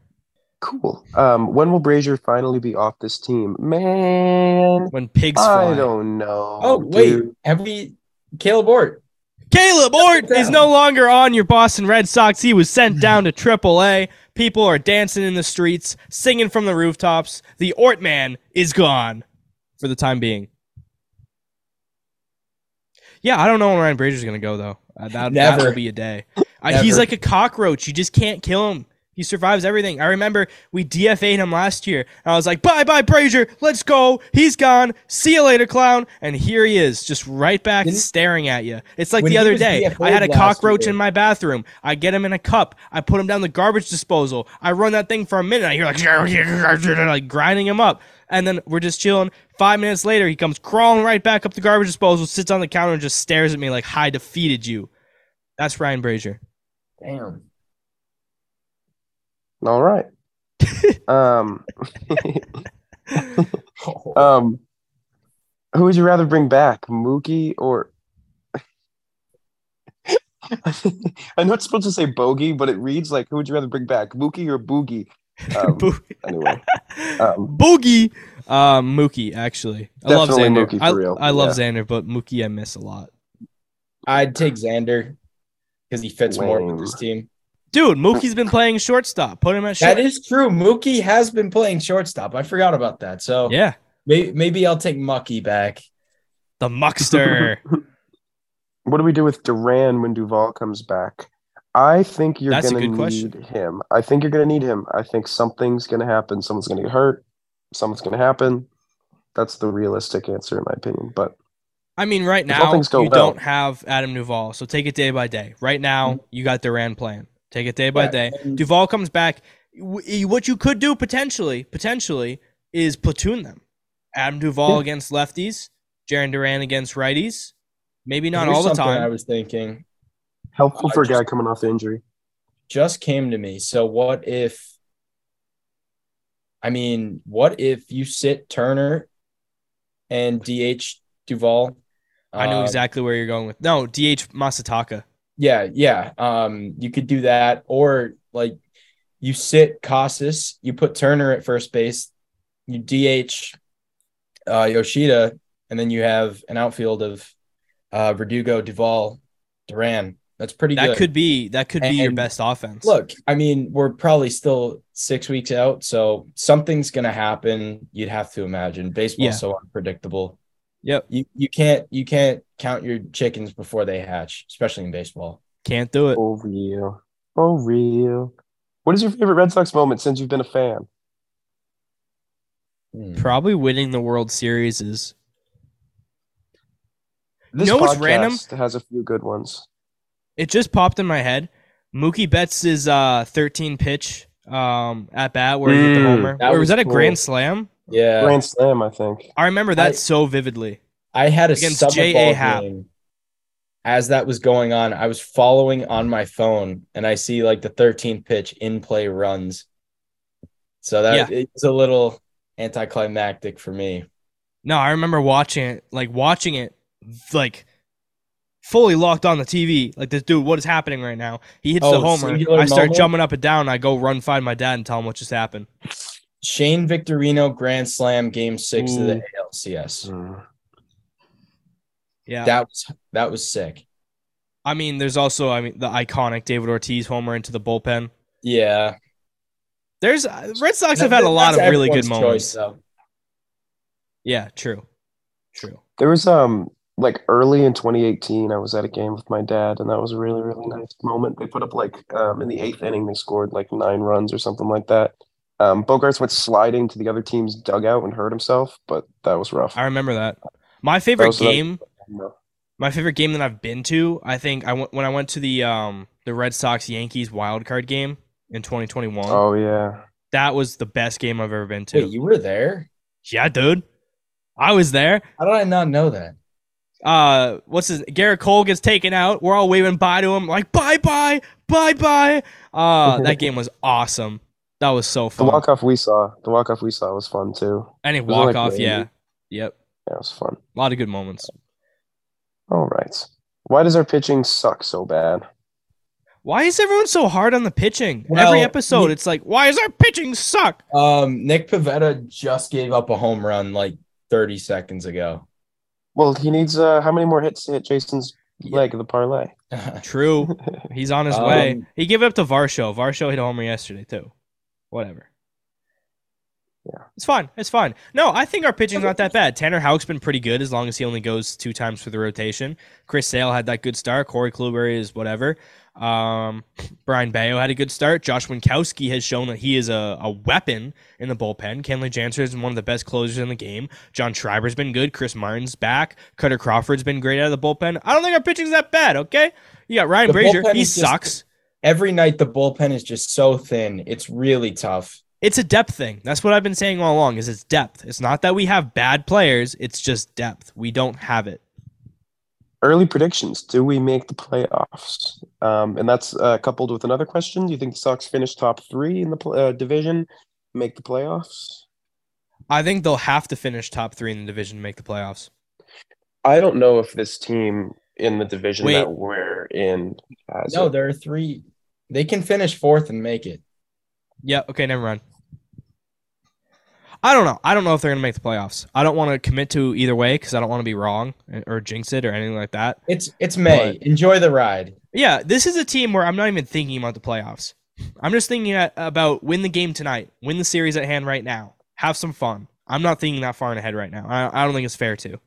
Cool. Um, when will Brasier finally be off this team? Man. When pigs fly. I don't know. Oh, dude. Wait. Have we... Caleb Ort. Caleb Ort is no longer on your Boston Red Sox. He was sent down to triple A. People are dancing in the streets, singing from the rooftops. The Ort man is gone for the time being. Yeah, I don't know when Ryan Brazier's going to go, though. Uh, that, Never. That will be a day. Uh, he's like a cockroach. You just can't kill him. He survives everything. I remember we D F A'd him last year. And I was like, bye-bye, Brasier. Let's go. He's gone. See you later, clown. And here he is, just right back Didn't, staring at you. It's like the other day. D F A'd I had a cockroach year. in my bathroom. I get him in a cup. I put him down the garbage disposal. I run that thing for a minute. I hear like, like grinding him up. And then we're just chilling. Five minutes later, he comes crawling right back up the garbage disposal, sits on the counter, and just stares at me like, I defeated you. That's Ryan Brasier. Damn. All right. um, um, who would you rather bring back, Mookie or? I know it's supposed to say bogey, but it reads like who would you rather bring back, Mookie or Boogie? Um, Bo- anyway, um, Boogie, uh, Mookie. Actually, I love Xander. Mookie, for real. I, I love yeah. Xander, but Mookie I miss a lot. I'd take Xander because he fits Lame. more with this team. Dude, Mookie's been playing shortstop. Put him at short. That is true. Mookie has been playing shortstop. I forgot about that. So yeah, maybe, maybe I'll take Mucky back. The Muckster. What do we do with Duran when Duvall comes back? I think you're going to need question. him. I think you're going to need him. I think something's going to happen. Someone's going to get hurt. Something's going to happen. That's the realistic answer, in my opinion. But I mean, right now, you well, don't have Adam Duvall. So take it day by day. Right now, you got Duran playing. Take it day by right. day. Duvall comes back. What you could do potentially, potentially, is platoon them. Adam Duvall yeah. against lefties, Jarren Duran against righties. Maybe not Here's all the time. I was thinking helpful for uh, a guy just, coming off the injury. Just came to me. So what if? I mean, what if you sit Turner and D H Duvall? I know uh, exactly where you're going with. No, D H Masataka. Yeah, yeah. Um, you could do that, or like you sit Casas, you put Turner at first base, you D H uh, Yoshida, and then you have an outfield of uh, Verdugo, Duvall, Duran. That's pretty that good. That could be that could and be your best offense. Look, I mean, we're probably still six weeks out, so something's gonna happen. You'd have to imagine baseball's yeah. so unpredictable. Yep. You you can't you can't count your chickens before they hatch, especially in baseball. Can't do it. Oh real. Oh real. What is your favorite Red Sox moment since you've been a fan? Hmm. Probably winning the World Series is. This you know what's random? Has a few good ones. It just popped in my head. Mookie Betts' is uh thirteen pitch um at bat where mm, he hit the homer. That or was, was that a cool. grand slam? Yeah, grand slam. I think I remember that I, so vividly. I had a against J A Happ as that was going on. I was following on my phone, and I see like the thirteenth pitch in play runs. So that yeah. it's a little anticlimactic for me. No, I remember watching it, like watching it, like fully locked on the T V. Like this dude, what is happening right now? He hits oh, the homer. I start moment? jumping up and down. And I go run find my dad and tell him what just happened. Shane Victorino grand slam game six Ooh. of the A L C S. Mm. Yeah, that was that was sick. I mean, there's also I mean the iconic David Ortiz homer into the bullpen. Yeah, there's Red Sox have had a lot That's of really good moments. Choice, yeah, true, true. There was um like early in twenty eighteen, I was at a game with my dad, and that was a really really nice moment. They put up like um in the eighth inning, they scored like nine runs or something like that. Um, Bogaerts went sliding to the other team's dugout and hurt himself, but that was rough. I remember that. My favorite game, that, my favorite game that I've been to, I think I w- when I went to the um, the Red Sox Yankees wildcard game in twenty twenty-one. Oh yeah, that was the best game I've ever been to. Wait, you were there? Yeah, dude, I was there. How did I not know that? Uh, what's his? Garrett Cole gets taken out. We're all waving bye to him, like bye bye, bye bye. Uh, that game was awesome. That was so fun. The walk-off we saw. The walk-off we saw was fun, too. Any walk-off, like yeah. Yep. That yeah, was fun. A lot of good moments. All right. Why does our pitching suck so bad? Why is everyone so hard on the pitching? Well, every episode, Nick, it's like, why is our pitching suck? Um, Nick Pivetta just gave up a home run like thirty seconds ago. Well, he needs uh, how many more hits to hit Jason's yeah. leg of the parlay? True. He's on his um, way. He gave it up to Varsho. Varsho hit a homer yesterday, too. Whatever. Yeah. It's fine. It's fine. No, I think our pitching's not that bad. Tanner Houck's been pretty good as long as he only goes two times for the rotation. Chris Sale had that good start. Corey Kluber is whatever. Um, Brian Bello had a good start. Josh Winkowski has shown that he is a, a weapon in the bullpen. Kenley Jansen is one of the best closers in the game. John Schreiber's been good. Chris Martin's back. Cutter Crawford's been great out of the bullpen. I don't think our pitching's that bad, okay? You got Ryan Brasier. He sucks. Just- Every night the bullpen is just so thin. It's really tough. It's a depth thing. That's what I've been saying all along is it's depth. It's not that we have bad players. It's just depth. We don't have it. Early predictions. Do we make the playoffs? Um, and that's uh, coupled with another question. Do you think the Sox finish top three in the uh, division, make the playoffs? I think they'll have to finish top three in the division to make the playoffs. I don't know if this team in the division Wait. that we're in. Has no, it. There are three. They can finish fourth and make it. Yeah, okay, never mind. I don't know. I don't know if they're going to make the playoffs. I don't want to commit to either way because I don't want to be wrong or jinx it or anything like that. It's it's May. But, enjoy the ride. Yeah, this is a team where I'm not even thinking about the playoffs. I'm just thinking about win the game tonight, win the series at hand right now, have some fun. I'm not thinking that far ahead right now. I, I don't think it's fair to.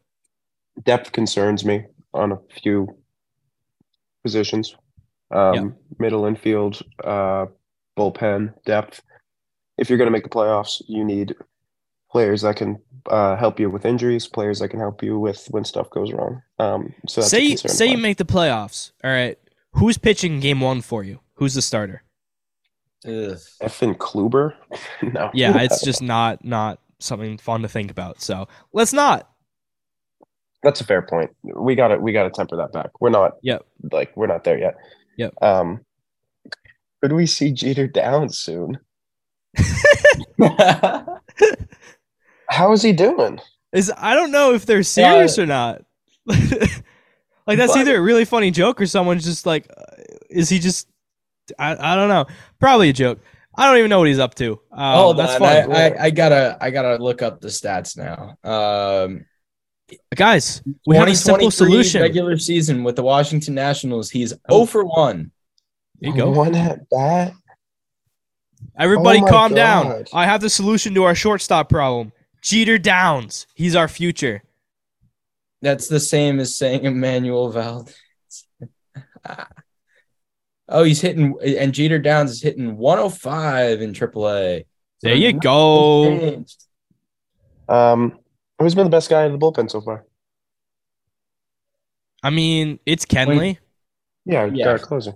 Depth concerns me on a few positions. Um, yep. Middle infield, uh, bullpen, depth. If you're going to make the playoffs, you need players that can uh, help you with injuries, players that can help you with when stuff goes wrong. Um, so that's say you, say you make the playoffs. All right. Who's pitching game one for you? Who's the starter? Ugh. Effing Kluber? No. Yeah, it's just not not something fun to think about. So let's not. That's a fair point. We got to we got to temper that back. We're not. Yep. Like we're not there yet. Yep. Um, could we see Jeter Downs soon? How is he doing? Is I don't know if they're serious yeah. or not. Like that's but, either a really funny joke or someone's just like, uh, is he just? I, I don't know. Probably a joke. I don't even know what he's up to. Um, Hold that's on, fine. I, I, I gotta I gotta look up the stats now. Um, guys, we have a simple solution. Regular season with the Washington Nationals, he's zero for one. There you go. One at bat. Everybody, oh calm God. down. I have the solution to our shortstop problem. Jeter Downs. He's our future. That's the same as saying Emmanuel Valdez. Oh, he's hitting, and Jeter Downs is hitting one oh five in triple A. There so you go. Um, who's been the best guy in the bullpen so far? I mean, it's Kenley. Yeah, yeah. Garrett closer.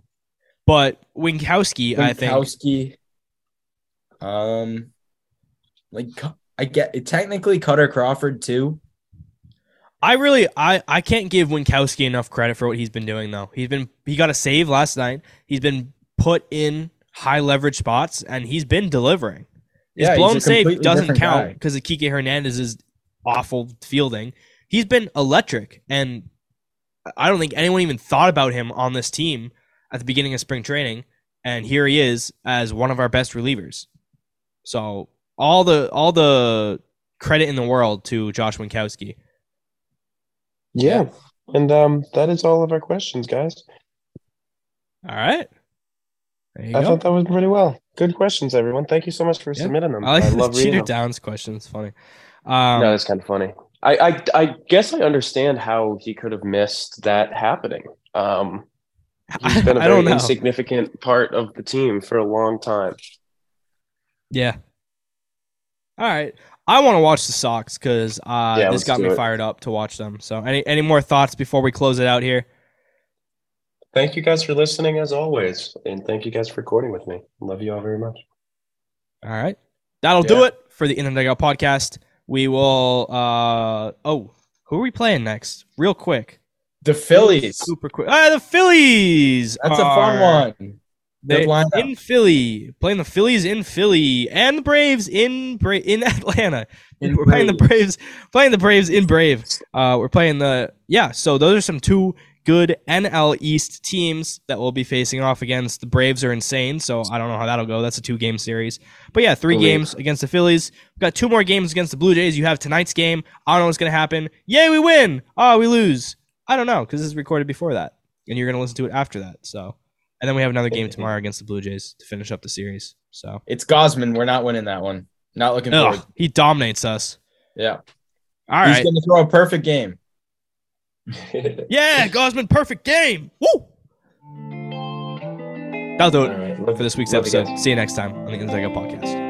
But Winkowski, Winkowski, I think. Winkowski. Um, like I get it, technically Cutter Crawford too. I really, I, I can't give Winkowski enough credit for what he's been doing, though. He's been he got a save last night. He's been put in high leverage spots, and he's been delivering. His yeah, blown save doesn't count because of Kiké Hernandez's awful fielding. He's been electric, and I don't think anyone even thought about him on this team at the beginning of spring training, and here he is as one of our best relievers. So all the all the credit in the world to Josh Winkowski. Yeah, and um, that is all of our questions, guys. All right. There you I go. thought that was pretty well. Good questions, everyone. Thank you so much for yep. submitting them. I, like I love reading Jeter Downs questions. Funny. Um, no, that's kind of funny. I, I I guess I understand how he could have missed that happening. Um, he's been a I, very I insignificant part of the team for a long time. Yeah. All right. I want to watch the Sox because uh, yeah, this got me it. fired up to watch them. So any any more thoughts before we close it out here? Thank you guys for listening, as always. And thank you guys for recording with me. Love you all very much. All right. That'll yeah. do it for the In and Dugout podcast. We will uh, – oh, who are we playing next? Real quick. The Phillies. Super quick. Ah, the Phillies. That's are... a fun one. They're in Philly, playing the Phillies in Philly, and the Braves in Bra- in Atlanta. In we're Braves. playing the Braves, playing the Braves in Brave. Uh, we're playing the yeah. So those are some two good N L East teams that we'll be facing off against. The Braves are insane, so I don't know how that'll go. That's a two-game series, but yeah, three Believe. games against the Phillies. We've got two more games against the Blue Jays. You have tonight's game. I don't know what's gonna happen. Yay, we win. Oh, we lose. I don't know because this is recorded before that, and you're gonna listen to it after that. So. And then we have another game tomorrow against the Blue Jays to finish up the series. So it's Gausman. We're not winning that one. Not looking Ugh, forward. He dominates us. Yeah. All He's right. He's going to throw a perfect game. Yeah, Gausman, perfect game. Woo! That'll do it right. for this week's Love episode. You See you next time on the In and Dugout podcast.